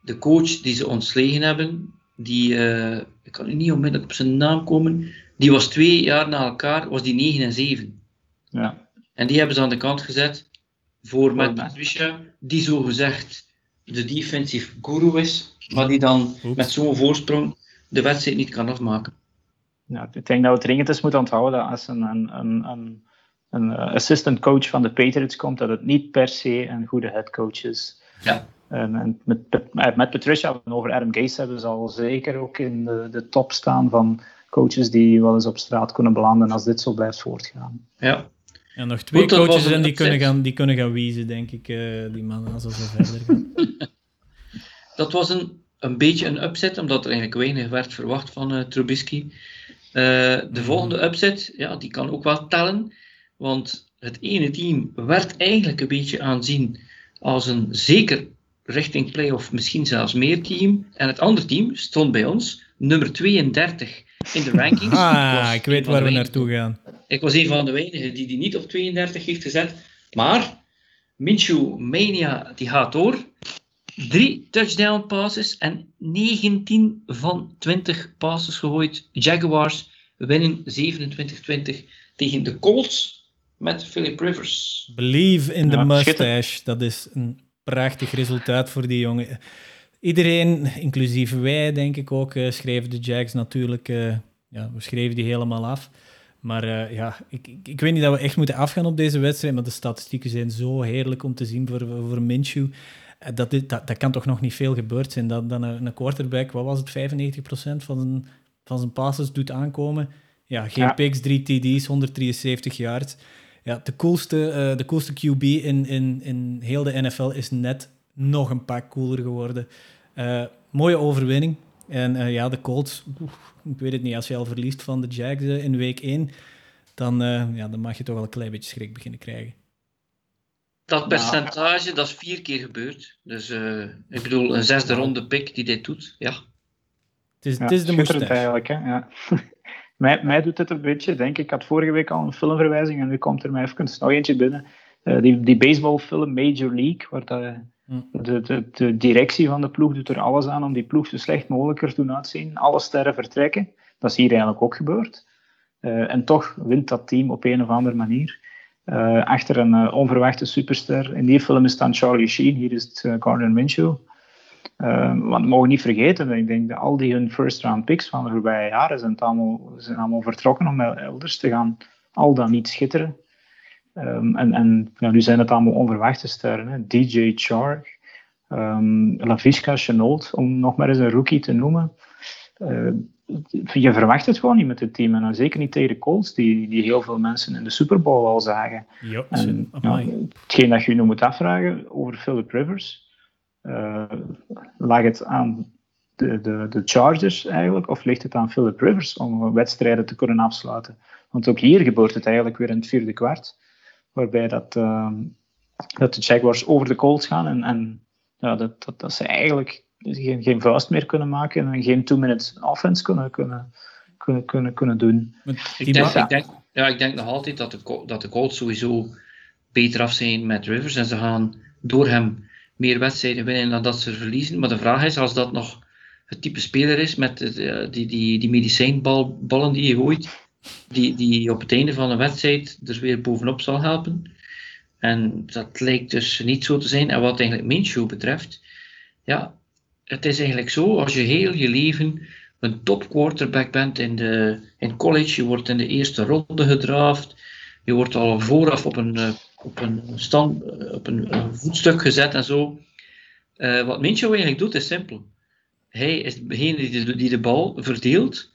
De coach die ze ontslagen hebben, die, uh, ik kan nu niet onmiddellijk op zijn naam komen, die was twee jaar na elkaar, was die negen en zeven. Ja. En die hebben ze aan de kant gezet voor Matt Patricia, die zogezegd de defensive guru is, maar die dan Oeps. met zo'n voorsprong de wedstrijd niet kan afmaken. Ja, ik denk dat we het dringend eens moeten onthouden als een, een, een, een, een assistant coach van de Patriots komt, dat het niet per se een goede head coach is. Ja. En met, met Patricia en over Adam Gase hebben ze al zeker ook in de, de top staan van coaches die wel eens op straat kunnen belanden als dit zo blijft voortgaan. Ja, en nog twee Goed, coaches en die kunnen, gaan, die kunnen gaan wiezen, denk ik, uh, die mannen als ze verder gaan. Dat was een, een beetje een upset, omdat er eigenlijk weinig werd verwacht van uh, Trubisky. Uh, de mm. volgende upset, ja, die kan ook wel tellen, want het ene team werd eigenlijk een beetje aanzien als een zeker richting play-off, misschien zelfs meer team. En het andere team stond bij ons nummer tweeëndertig in de rankings. Ah, ik weet waar we naartoe gaan. Ik was een van de weinigen die die niet op tweeëndertig heeft gezet. Maar Minshew Mania, die gaat door. Drie touchdown passes en negentien van twintig passes gegooid. Jaguars winnen zevenentwintig twintig tegen de Colts met Philip Rivers. Believe in the ja, mustache. Dat is een prachtig resultaat voor die jongen. Iedereen, inclusief wij, denk ik ook, schreven de Jags natuurlijk... Uh, ja, we schreven die helemaal af. Maar uh, ja, ik, ik, ik weet niet dat we echt moeten afgaan op deze wedstrijd, maar de statistieken zijn zo heerlijk om te zien voor, voor Minshew. Dat, dit, dat, dat kan toch nog niet veel gebeurd zijn. Dan dat een, een quarterback, wat was het, vijfennegentig procent van zijn, van zijn passes doet aankomen. Ja, geen ja. picks, drie T D's, honderddrieënzeventig yards. Ja, de coolste, uh, de coolste Q B in, in, in heel de N F L is net nog een pak cooler geworden. Uh, mooie overwinning. En uh, ja, de Colts, oef, ik weet het niet, als je al verliest van de Jags uh, in week één, dan, uh, ja, dan mag je toch wel een klein beetje schrik beginnen krijgen. Dat percentage, ja. dat is vier keer gebeurd. Dus uh, ik bedoel, een zesde ronde pick die dit doet, ja. Het is, ja, het is de moeite eigenlijk, hè. Ja. mij, mij doet het een beetje, denk ik. Ik had vorige week al een filmverwijzing en nu komt er mij even nog eentje binnen. Uh, die, die baseballfilm Major League, waar dat... Uh, De, de, de directie van de ploeg doet er alles aan om die ploeg zo slecht mogelijk er te doen uitzien. Alle sterren vertrekken. Dat is hier eigenlijk ook gebeurd. Uh, en toch wint dat team op een of andere manier. Uh, achter een uh, onverwachte superster. In die film is dan Charlie Sheen. Hier is het uh, Gordon Minshew. Uh, want we mogen niet vergeten. Ik denk dat al die hun first round picks van de voorbije jaren zijn allemaal, zijn allemaal vertrokken om elders te gaan. Al dan niet schitteren. Um, en en nou, nu zijn het allemaal onverwachte sterren. Hè. D J Chark, um, Laviska Shenault, om nog maar eens een rookie te noemen. Uh, je verwacht het gewoon niet met het team. En dan zeker niet tegen de Colts, die, die heel veel mensen in de Super Bowl al zagen. Yep, en, nou, hetgeen dat je nu moet afvragen over Philip Rivers. Uh, lag het aan de, de, de Chargers eigenlijk, of ligt het aan Philip Rivers om wedstrijden te kunnen afsluiten? Want ook hier gebeurt het eigenlijk weer in het vierde kwart. Waarbij dat, uh, dat de Jaguars over de Colts gaan en, en ja, dat, dat, dat ze eigenlijk geen, geen vuist meer kunnen maken en geen two-minute offense kunnen, kunnen, kunnen, kunnen, kunnen doen. Ik denk, ja. ik, denk, ja, ik denk nog altijd dat de, dat de Colts sowieso beter af zijn met Rivers en ze gaan door hem meer wedstrijden winnen dan dat ze verliezen. Maar de vraag is, als dat nog het type speler is met die, die, die, die medicijnballen die je gooit, Die, die op het einde van een wedstrijd er weer bovenop zal helpen. En dat lijkt dus niet zo te zijn. En wat eigenlijk Minshew betreft, ja, het is eigenlijk zo, als je heel je leven een top quarterback bent in, de, in college, je wordt in de eerste ronde gedraft, je wordt al vooraf op een, op een, stand, op een, een voetstuk gezet en zo. Uh, wat Minshew eigenlijk doet is simpel. Hij is degene die de, die de bal verdeelt.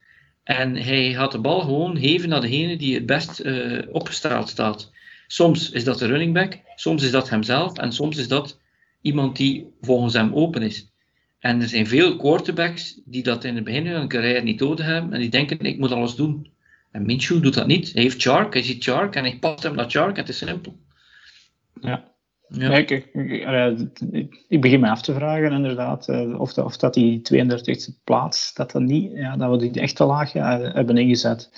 En hij gaat de bal gewoon geven naar degene die het best uh, opgestraald staat. Soms is dat de running back, soms is dat hemzelf en soms is dat iemand die volgens hem open is. En er zijn veel quarterbacks die dat in het begin van hun carrière niet nodig hebben en die denken ik moet alles doen. En Minshew doet dat niet. Hij heeft Chark, hij ziet Chark en hij past hem naar Chark en het is simpel. Ja. Ja. Kijk, ik, ik, ik begin me af te vragen inderdaad of, de, of dat die tweeëndertigste plaats dat dat niet, ja, dat we die echt te laag ja, hebben ingezet.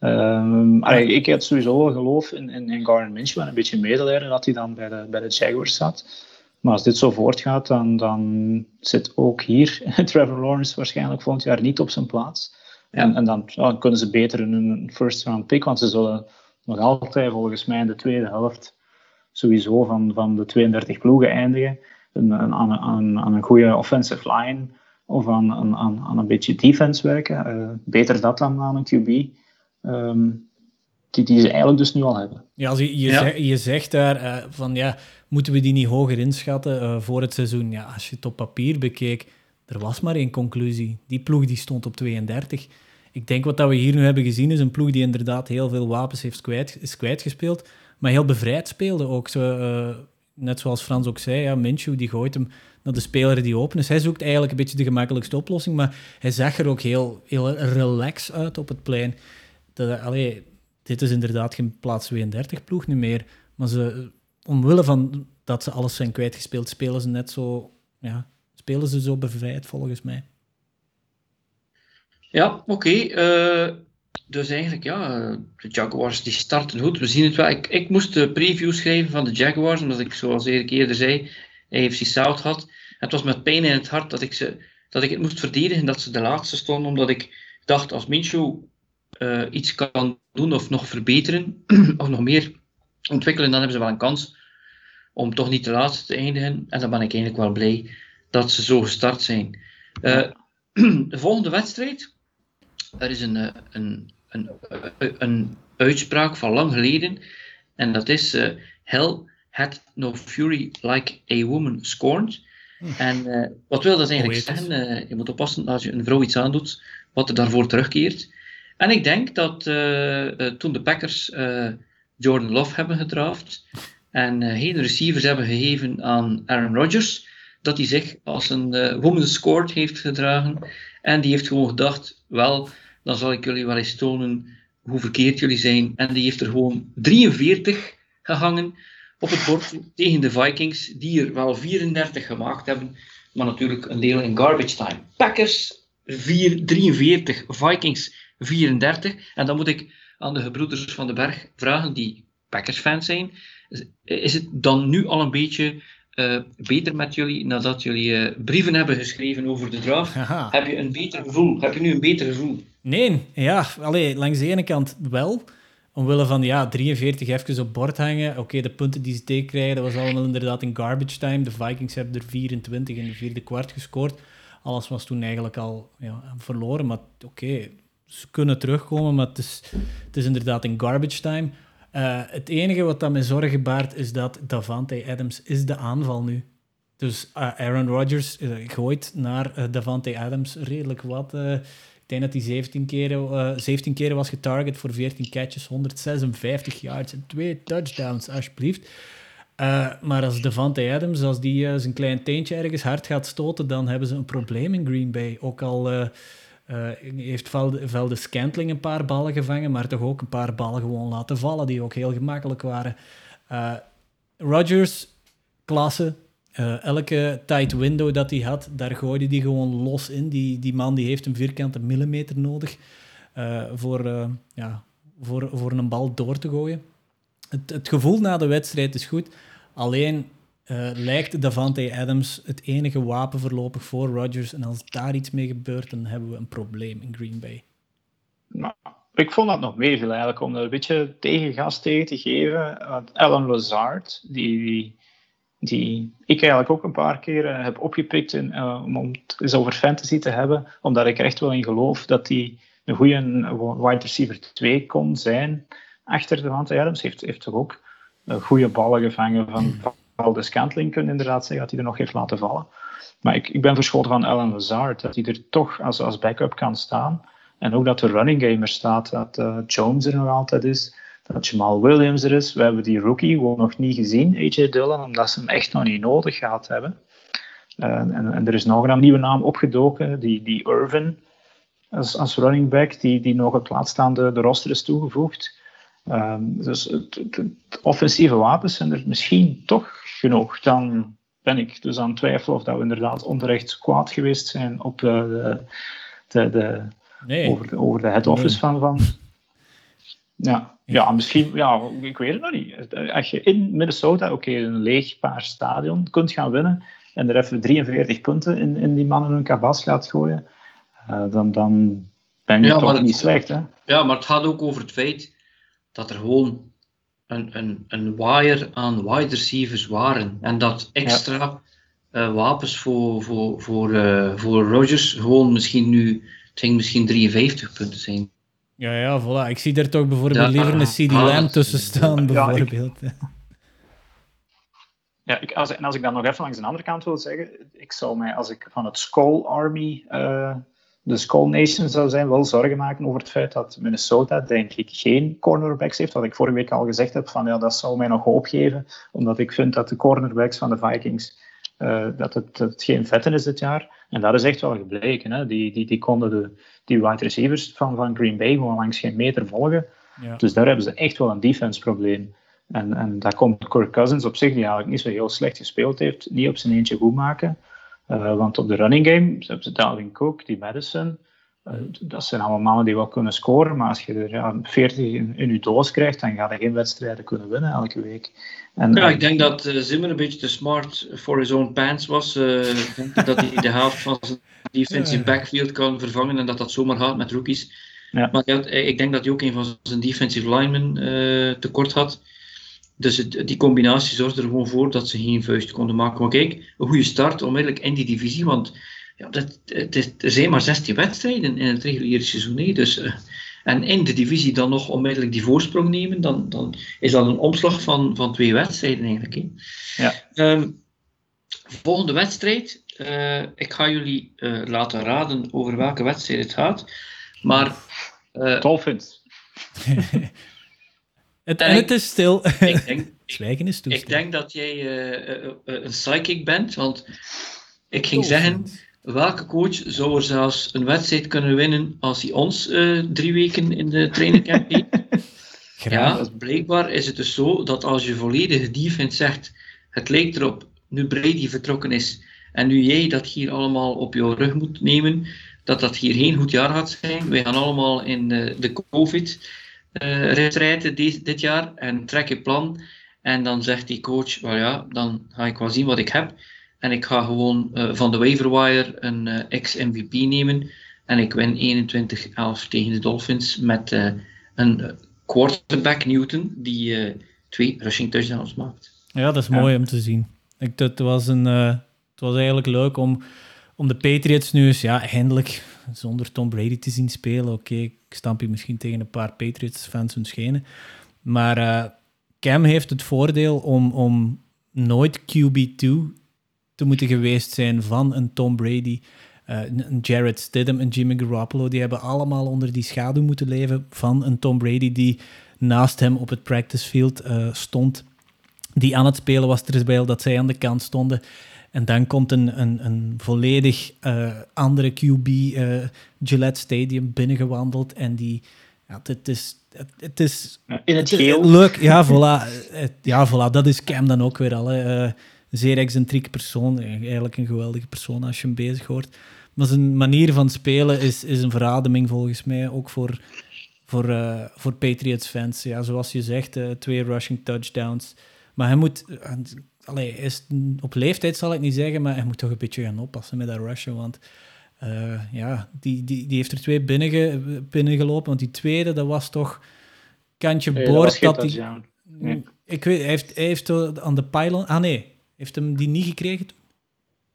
Um, ja. Ik, ik heb sowieso wel geloof in, in, in Gordon Minshew en een beetje medelijden dat hij dan bij de, bij de Jaguars zat. Maar als dit zo voortgaat, dan, dan zit ook hier Trevor Lawrence waarschijnlijk volgend jaar niet op zijn plaats. Ja. En, en dan, dan kunnen ze beter een first round pick, want ze zullen nog altijd volgens mij in de tweede helft sowieso van, van de tweeëndertig ploegen eindigen, een, een, aan, aan, aan een goede offensive line of aan, aan, aan een beetje defense werken. Uh, beter dat dan aan een Q B, um, die, die ze eigenlijk dus nu al hebben. Ja, als je, je, ja. Zegt, je zegt daar uh, van ja, moeten we die niet hoger inschatten uh, voor het seizoen? Ja, als je het op papier bekeek, er was maar één conclusie. Die ploeg die stond op tweeëndertig. Ik denk wat dat we hier nu hebben gezien is een ploeg die inderdaad heel veel wapens heeft kwijt, is kwijtgespeeld. Maar heel bevrijd speelde ook. Zo, uh, net zoals Frans ook zei, ja, Minshew die gooit hem naar de speler die open is. Hij zoekt eigenlijk een beetje de gemakkelijkste oplossing, maar hij zag er ook heel, heel relaxed uit op het plein. De, allee, dit is inderdaad geen plaats tweeëndertig ploeg nu meer, maar ze, omwille van dat ze alles zijn kwijtgespeeld, spelen ze net zo, ja, spelen ze zo bevrijd volgens mij. Ja, oké. Okay, uh... Dus eigenlijk, ja, de Jaguars die starten goed. We zien het wel. Ik, ik moest de preview schrijven van de Jaguars, omdat ik, zoals Erik eerder zei, A F C South had. Het was met pijn in het hart dat ik, ze, dat ik het moest verdedigen dat ze de laatste stonden, omdat ik dacht, als Minshew uh, iets kan doen of nog verbeteren, of nog meer ontwikkelen, dan hebben ze wel een kans om toch niet de laatste te eindigen. En dan ben ik eigenlijk wel blij dat ze zo gestart zijn. Uh, de volgende wedstrijd, er is een, een, een, een uitspraak van lang geleden, en dat is uh, Hell had no fury like a woman scorned. En uh, wat wil dat eigenlijk zeggen? Uh, je moet oppassen als je een vrouw iets aandoet, wat er daarvoor terugkeert. En ik denk dat uh, uh, toen de Packers uh, Jordan Love hebben gedraft en uh, geen receivers hebben gegeven aan Aaron Rodgers, dat hij zich als een uh, woman scored heeft gedragen. En die heeft gewoon gedacht, wel, dan zal ik jullie wel eens tonen hoe verkeerd jullie zijn. En die heeft er gewoon drieënveertig gehangen op het bord tegen de Vikings, die er wel vierendertig gemaakt hebben, maar natuurlijk een deel in garbage time. Packers vier drieënveertig, Vikings vierendertig. En dan moet ik aan de gebroeders van de Berg vragen, die Packers-fans zijn, is het dan nu al een beetje uh, beter met jullie, nadat jullie uh, brieven hebben geschreven over de draft? Aha. Heb je een beter gevoel? Heb je nu een beter gevoel? Nee, ja, allee, langs de ene kant wel. Omwille van, ja, drieënveertig even op bord hangen. Oké, okay, de punten die ze tegenkrijgen, dat was allemaal inderdaad in garbage time. De Vikings hebben er vierentwintig in de vierde kwart gescoord. Alles was toen eigenlijk al ja, verloren. Maar oké, okay, ze kunnen terugkomen, maar het is, het is inderdaad in garbage time. Uh, het enige wat dat mij zorgen baart, is dat Davante Adams is de aanval nu. Dus uh, Aaron Rodgers uh, gooit naar uh, Davante Adams redelijk wat... Uh, Ik denk dat hij zeventien keer, uh, zeventien keer was getarget voor veertien catches, honderdzesenvijftig yards en twee touchdowns, alsjeblieft. Uh, maar als Davante Adams, als die uh, zijn klein teentje ergens hard gaat stoten, dan hebben ze een probleem in Green Bay. Ook al uh, uh, heeft Valdes-Scantling een paar ballen gevangen, maar toch ook een paar ballen gewoon laten vallen, die ook heel gemakkelijk waren. Uh, Rodgers, klasse. Uh, elke tight window dat hij had, daar gooide hij gewoon los in. Die, die man die heeft een vierkante millimeter nodig uh, voor, uh, ja, voor, voor een bal door te gooien. Het, het gevoel na de wedstrijd is goed. Alleen uh, lijkt Davante Adams het enige wapen voorlopig voor Rodgers. En als daar iets mee gebeurt, dan hebben we een probleem in Green Bay. Nou, ik vond dat nog meeviel eigenlijk, om er een beetje tegengas tegen te geven. Alan Lazard, die... die ik eigenlijk ook een paar keer heb opgepikt in, uh, om het eens over fantasy te hebben, omdat ik er echt wel in geloof dat hij een goede wide receiver twee kon zijn. Achter Davante Adams heeft, heeft toch ook uh, goede ballen gevangen van Valdes-Scantling, kun je inderdaad zeggen dat hij er nog heeft laten vallen. Maar ik, ik ben verschoten van Alan Lazard, dat hij er toch als, als backup kan staan. En ook dat de running game er staat, dat uh, Jones er nog altijd is. Dat Jamal Williams er is. We hebben die rookie gewoon nog niet gezien, A J Dillon, omdat ze hem echt nog niet nodig gehad hebben. Uh, en, en er is nog een nieuwe naam opgedoken, die, die Irvin als, als running back, die, die nog op laatst aan de, de roster is toegevoegd. Um, dus het, het, het offensieve wapens zijn er misschien toch genoeg. Dan ben ik dus aan het twijfelen of dat we inderdaad onterecht kwaad geweest zijn op de, de, de, nee. over, de, over de head office nee. van... van ja. Ja, misschien, ja, ik weet het nog niet. Als je in Minnesota, oké, okay, een leeg paar stadion kunt gaan winnen en er even drieënveertig punten in, in die mannen hun kabas gaat gooien, uh, dan, dan ben je ja, toch het, niet slecht, hè? Ja, maar het gaat ook over het feit dat er gewoon een, een, een waaier aan wide receivers waren en dat extra ja. uh, wapens voor, voor, voor, uh, voor Rodgers gewoon misschien nu, het ging misschien drieënvijftig punten zijn. Ja, ja, voilà. Ik zie er toch bijvoorbeeld ja, liever een C D Lamb tussen staan, bijvoorbeeld. Ja, ik, ja ik, als, en als ik dan nog even langs de andere kant wil zeggen, ik zou mij, als ik van het Skull Army, uh, de Skull Nation zou zijn, wel zorgen maken over het feit dat Minnesota, denk ik, geen cornerbacks heeft. Wat ik vorige week al gezegd heb, van ja, dat zou mij nog hoop geven, omdat ik vind dat de cornerbacks van de Vikings, uh, dat, het, dat het geen vetten is dit jaar. En dat is echt wel gebleken, hè. Die, die, die konden de die wide receivers van, van Green Bay gewoon langs geen meter volgen. Ja. Dus daar hebben ze echt wel een defense probleem. En, en daar komt Kirk Cousins op zich, die eigenlijk niet zo heel slecht gespeeld heeft, niet op zijn eentje goed maken. Uh, want op de running game, ze hebben ze Dalvin Cook, die Madison, Dat zijn allemaal mannen die wel kunnen scoren, maar als je er ja, veertig in, in je doos krijgt, dan ga je geen wedstrijden kunnen winnen elke week. En, ja, ik denk dat uh, Zimmer een beetje te smart for his own pants was. Uh, dat hij de helft van zijn defensive backfield kan vervangen en dat dat zomaar gaat met rookies. Ja. Maar ja, ik denk dat hij ook een van zijn defensive linemen uh, tekort had. Dus het, die combinatie zorgde er gewoon voor dat ze geen vuist konden maken. Maar kijk, een goede start onmiddellijk in die divisie, want ja, dat, het is, er zijn maar zestien wedstrijden in het reguliere seizoen. Nee, dus, uh, en in de divisie dan nog onmiddellijk die voorsprong nemen, dan, dan is dat een omslag van, van twee wedstrijden eigenlijk. Ja. Um, volgende wedstrijd, uh, ik ga jullie uh, laten raden over welke wedstrijd het gaat. Maar... Uh, Dolphins. het, en het is stil. Ik denk, Zwijgen is toestel. Ik denk dat jij uh, uh, uh, een psychic bent, want ik ging Dolphins. zeggen... Welke coach zou er zelfs een wedstrijd kunnen winnen als hij ons uh, drie weken in de trainingcamp heeft? Ja, blijkbaar is het dus zo dat als je volledige defense zegt, het lijkt erop, nu Brady vertrokken is en nu jij dat hier allemaal op jouw rug moet nemen, dat dat hier geen goed jaar gaat zijn. Wij gaan allemaal in uh, de COVID-retraite uh, dit jaar en trek je plan. En dan zegt die coach, well, ja, dan ga ik wel zien wat ik heb. En ik ga gewoon uh, van de waiver wire een uh, ex-M V P nemen. En ik win eenentwintig elf tegen de Dolphins met uh, een quarterback Newton die uh, twee rushing touchdowns maakt. Ja, dat is mooi ja. om te zien. Ik, het, was een, uh, het was eigenlijk leuk om, om de Patriots nu eens ja, eindelijk zonder Tom Brady te zien spelen. Oké, okay, ik stamp hier misschien tegen een paar Patriots-fans hun schenen. Maar uh, Cam heeft het voordeel om, om nooit Q B twee te moeten geweest zijn van een Tom Brady, een Jared Stidham en Jimmy Garoppolo. Die hebben allemaal onder die schaduw moeten leven van een Tom Brady die naast hem op het practice field uh, stond. Die aan het spelen was terwijl dat zij aan de kant stonden. En dan komt een, een, een volledig uh, andere Q B uh, Gillette Stadium binnengewandeld en die... Ja, het is... Het is In het geel. Leuk, ja, voilà. Ja, voilà. Dat is Cam dan ook weer al, hè. Uh, Een zeer excentrieke persoon, eigenlijk een geweldige persoon als je hem bezig hoort. Maar zijn manier van spelen is, is een verademing volgens mij, ook voor, voor, uh, voor Patriots-fans. Ja, zoals je zegt, uh, twee rushing touchdowns. Maar hij moet, uh, allee, is, op leeftijd zal ik niet zeggen, maar hij moet toch een beetje gaan oppassen met dat rushen. Want uh, ja, die, die, die heeft er twee binnen binnengelopen, want die tweede, dat was toch kantje hey, boord. Dat, dat die, nee. Ik weet, hij heeft, hij heeft aan de pylon... Ah nee. Heeft hem die niet gekregen toen?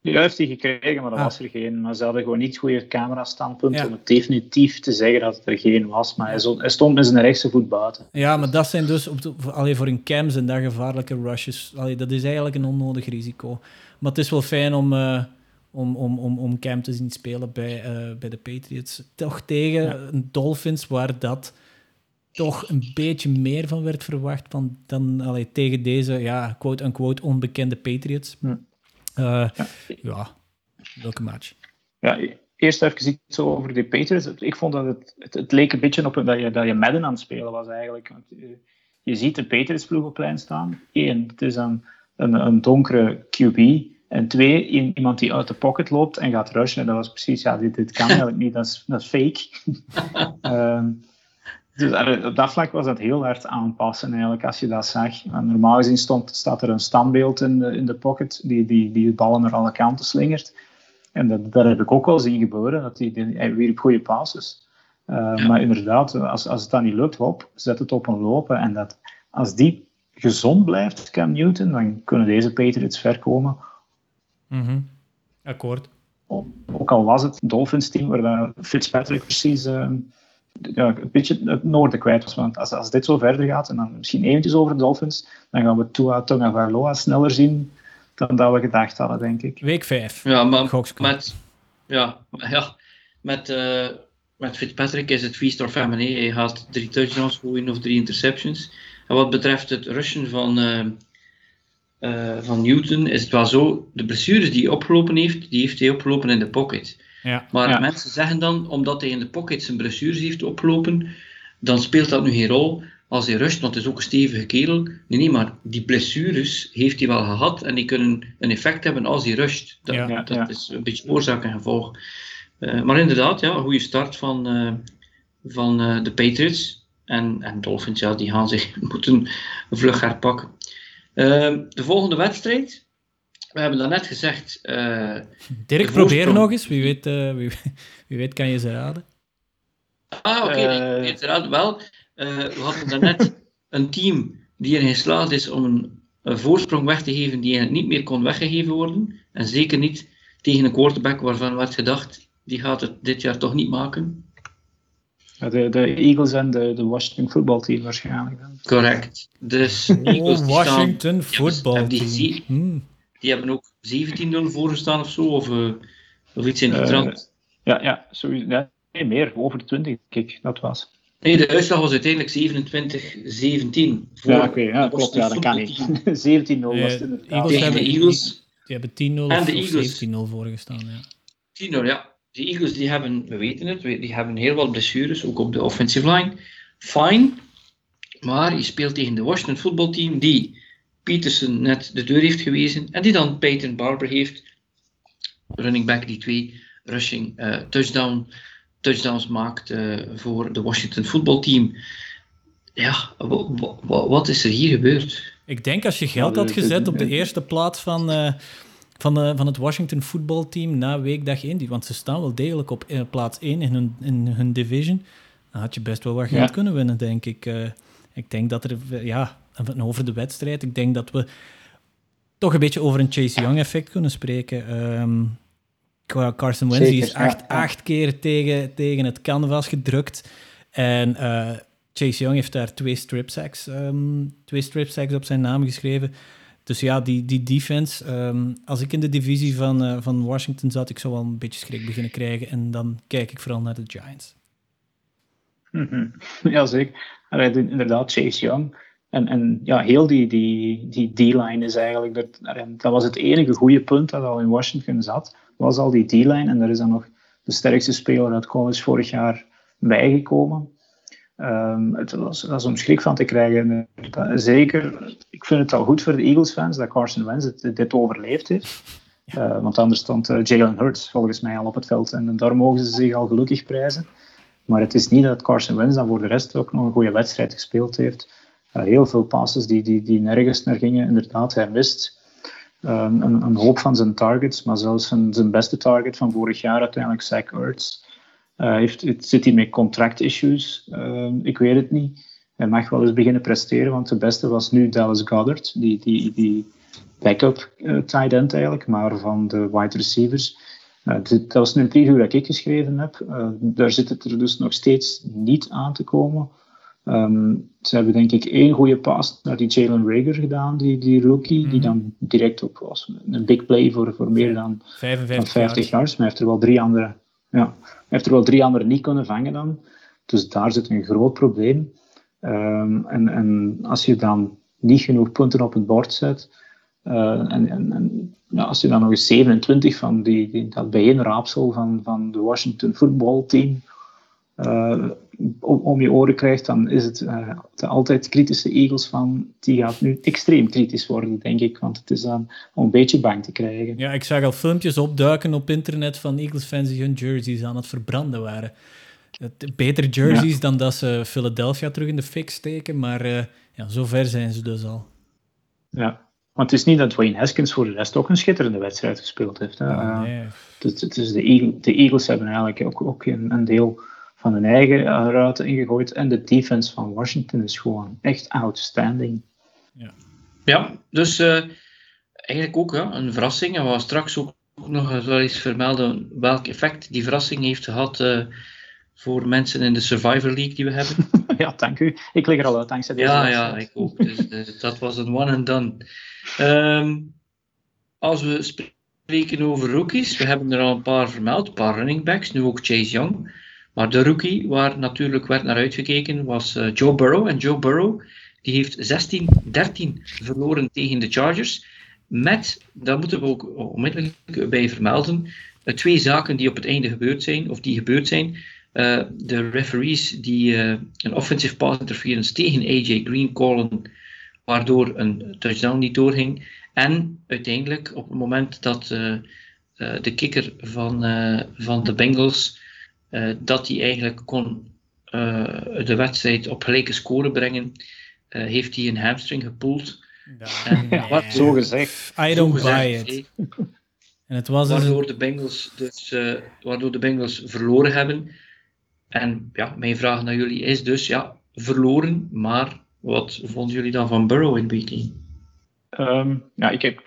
Ja, hij heeft die gekregen, maar dat ah. was er geen. Maar ze hadden gewoon niet goede camerastandpunt ja. om het definitief te zeggen dat het er geen was. Maar hij stond met zijn rechtse voet buiten. Ja, maar dat zijn dus op de, allee, voor een Cam zijn dat gevaarlijke rushes. Allee, dat is eigenlijk een onnodig risico. Maar het is wel fijn om, uh, om, om, om, om Cam te zien spelen bij, uh, bij de Patriots. Toch tegen ja. een Dolphins waar dat toch een beetje meer van werd verwacht van, dan allee, tegen deze, ja, quote-unquote, onbekende Patriots. Hm. Uh, ja. ja, welke match. Ja, eerst even iets over de Patriots. Ik vond dat het, het, het leek een beetje op dat je, dat je Madden aan het spelen was eigenlijk. Want je, je ziet de Patriots-ploeg op plein staan. Eén, het is een, een, een donkere Q B. En twee, iemand die uit de pocket loopt en gaat rushen. Dat was precies, ja, dit, dit kan eigenlijk niet. Dat is, dat is fake. uh, Dus op dat vlak was dat heel hard aanpassen eigenlijk, als je dat zag. En normaal gezien stond, staat er een standbeeld in de, in de pocket die, die, die de ballen naar alle kanten slingert. En dat, dat heb ik ook wel zien gebeuren, dat die, die, hij wierp goede passes. Uh, ja. Maar inderdaad, als, als het dan niet lukt, hop, zet het op een lopen. En dat, als die gezond blijft, Cam Newton, dan kunnen deze Patriots ver komen. Mm-hmm. Akkoord. Ook al was het Dolphins team, waar Fitzpatrick precies... Uh, Ja, een beetje het noorden kwijt was. Want als, als dit zo verder gaat, en dan misschien eventjes over de Dolphins, dan gaan we Tua Tagovailoa sneller zien dan dat we gedacht hadden, denk ik. Week vijf. Ja, maar met, ja, ja, met, uh, met Fitzpatrick is het feast or famine. Hij had drie touchdowns gooien of drie interceptions. En wat betreft het rushen van, uh, uh, van Newton, is het wel zo, de blessures die hij opgelopen heeft, die heeft hij opgelopen in de pocket. Ja, maar ja. mensen zeggen dan, omdat hij in de pocket zijn blessures heeft opgelopen, dan speelt dat nu geen rol als hij rust, want het is ook een stevige kerel. Nee, nee, maar die blessures heeft hij wel gehad en die kunnen een effect hebben als hij rust. Dat, ja, dat ja. is een beetje oorzaak en gevolg. Uh, maar inderdaad, ja, een goede start van, uh, van uh, de Patriots. En, en Dolphins, ja, die gaan zich moeten vlug herpakken. Uh, de volgende wedstrijd. We hebben daarnet gezegd... Uh, Dirk, probeer nog eens. Wie weet, uh, wie, wie weet kan je ze raden. Ah, oké. Okay, uh... raad wel. Uh, we hadden daarnet een team die erin geslaagd is om een, een voorsprong weg te geven die eigenlijk niet meer kon weggegeven worden. En zeker niet tegen een quarterback waarvan werd gedacht, die gaat het dit jaar toch niet maken. Ja, de, de Eagles en de, de Washington voetbalteam waarschijnlijk. Correct. Dus Eagles oh, Washington voetbalteam. Die, hmm. die hebben ook zeventien nul voorgestaan of zo, of, uh, of iets in die uh, trant. Ja, ja, sowieso. Nee, nee, meer. Over de twintig, kijk, dat was... Nee, de uitslag was uiteindelijk zevenentwintig zeventien. Voor ja, oké, okay, ja, klopt, ja, dat kan niet. zeventien nul was het. Tegen ja, de hebben, Eagles. Die hebben tien nul en de Eagles. zeventien nul voorgestaan, ja. tien nul, ja. De Eagles, die hebben, we weten het, die hebben heel wat blessures, ook op de offensive line. Fine, maar je speelt tegen de Washington voetbalteam, die Peterson net de deur heeft gewezen, en die dan Peyton Barber heeft, running back, die twee rushing uh, touchdown touchdowns maakt uh, voor de Washington voetbalteam. Ja, w- w- wat is er hier gebeurd? Ik denk als je geld had gezet op de eerste plaats van, uh, van, uh, van het Washington voetbalteam na weekdag één, want ze staan wel degelijk op uh, plaats één in hun, in hun division, dan had je best wel wat geld ja. kunnen winnen, denk ik. Uh, ik denk dat er, uh, ja, over de wedstrijd, ik denk dat we toch een beetje over een Chase Young effect kunnen spreken. Um, Carson Wentz Zeker, is acht, ja, ja. acht keer tegen, tegen het canvas gedrukt. En uh, Chase Young heeft daar twee strip sacks, um, twee strip sacks op zijn naam geschreven. Dus ja, die, die defense... Um, als ik in de divisie van, uh, van Washington zat, ik zou wel een beetje schrik beginnen krijgen. En dan kijk ik vooral naar de Giants. Mm-hmm. Jazeker. Inderdaad, Chase Young... En, en ja, heel die, die, die D-line is eigenlijk... Dat, dat was het enige goede punt dat al in Washington zat, was al die D-line. En er is dan nog de sterkste speler uit college vorig jaar bijgekomen. Um, het was, dat is om schrik van te krijgen. Zeker, ik vind het al goed voor de Eagles-fans dat Carson Wentz het, dit overleefd heeft. Uh, want anders stond uh, Jalen Hurts volgens mij al op het veld. En daar mogen ze zich al gelukkig prijzen. Maar het is niet dat Carson Wentz dan voor de rest ook nog een goede wedstrijd gespeeld heeft... Uh, heel veel passes die, die, die nergens naar gingen. Inderdaad, hij mist um, een, een hoop van zijn targets, maar zelfs zijn, zijn beste target van vorig jaar uiteindelijk, Zach Ertz, uh, heeft, het, zit hij met contract-issues. Uh, ik weet het niet. Hij mag wel eens beginnen presteren, want de beste was nu Dallas Goedert, die, die, die backup uh, tight end eigenlijk, maar van de wide receivers. Uh, dit, dat was een preview dat ik geschreven heb. Uh, daar zit het er dus nog steeds niet aan te komen. Um, ze hebben denk ik één goede pass naar die Jalen Reagor gedaan, die, die rookie, mm-hmm. die dan direct op was. Een big play voor, voor meer dan vijfenvijftig yards. Maar hij heeft er wel drie andere, ja, heeft er wel drie andere niet kunnen vangen dan. Dus daar zit een groot probleem. Um, en, en als je dan niet genoeg punten op het bord zet, uh, en, en, en nou, als je dan nog eens zevenentwintig van die, die, dat bijeenraapsel van, van de Washington voetbalteam Uh, om, om je oren krijgt, dan is het uh, de altijd kritische Eagles van, die gaat nu extreem kritisch worden, denk ik, want het is dan om een beetje bang te krijgen. Ja, ik zag al filmpjes opduiken op internet van Eagles-fans die hun jerseys aan het verbranden waren. Beter jerseys ja. dan dat ze Philadelphia terug in de fik steken, maar uh, ja, zover zijn ze dus al. Ja. Want het is niet dat Wayne Haskins voor de rest ook een schitterende wedstrijd gespeeld heeft. Hè. Oh, nee. uh, dus, dus de, Eagle, de Eagles hebben eigenlijk ook, ook een, een deel van hun eigen ruiten ingegooid. En de defense van Washington is gewoon echt outstanding. Ja, ja dus uh, eigenlijk ook ja, een verrassing. En we gaan straks ook nog wel eens vermelden welk effect die verrassing heeft gehad uh, voor mensen in de Survivor League die we hebben. Ja, dank u. Ik lig er al uit, dankzij deze Ja, ja, ik ook. Dus, dus, dat was een one and done. Um, als we spreken over rookies, we hebben er al een paar vermeld, een paar running backs, nu ook Chase Young. Maar de rookie waar natuurlijk werd naar uitgekeken was uh, Joe Burrow. En Joe Burrow die heeft zestien dertien verloren tegen de Chargers. Met, daar moeten we ook onmiddellijk bij vermelden, uh, twee zaken die op het einde gebeurd zijn. Of die gebeurd zijn. Uh, de referees die uh, een offensive pass interference tegen A J Green callen. Waardoor een touchdown niet doorging. En uiteindelijk op het moment dat... Uh, uh, de kicker van, uh, van de Bengals, uh, dat hij eigenlijk kon uh, de wedstrijd op gelijke score brengen, uh, heeft hij een hamstring gepoeld. Ja, en, nee. wat, zo gezegd. I don't gezegd, buy it. Hey, en het was waardoor, een... de Bengals dus, uh, waardoor de Bengals verloren hebben. En ja, mijn vraag naar jullie is dus, ja, verloren, maar wat vonden jullie dan van Burrow in week één? Um, ja, ik heb,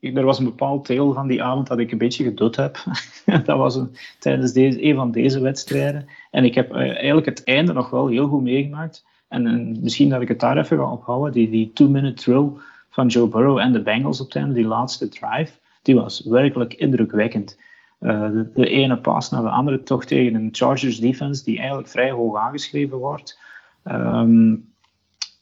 ik, er was een bepaald deel van die avond dat ik een beetje gedut heb. Dat was een, tijdens deze, een van deze wedstrijden. En ik heb uh, eigenlijk het einde nog wel heel goed meegemaakt. En, en misschien dat ik het daar even ga ophouden. Die, die two-minute drill van Joe Burrow en de Bengals op het einde, die laatste drive, die was werkelijk indrukwekkend. Uh, de, de ene pass naar de andere, toch tegen een Chargers defense die eigenlijk vrij hoog aangeschreven wordt. Um,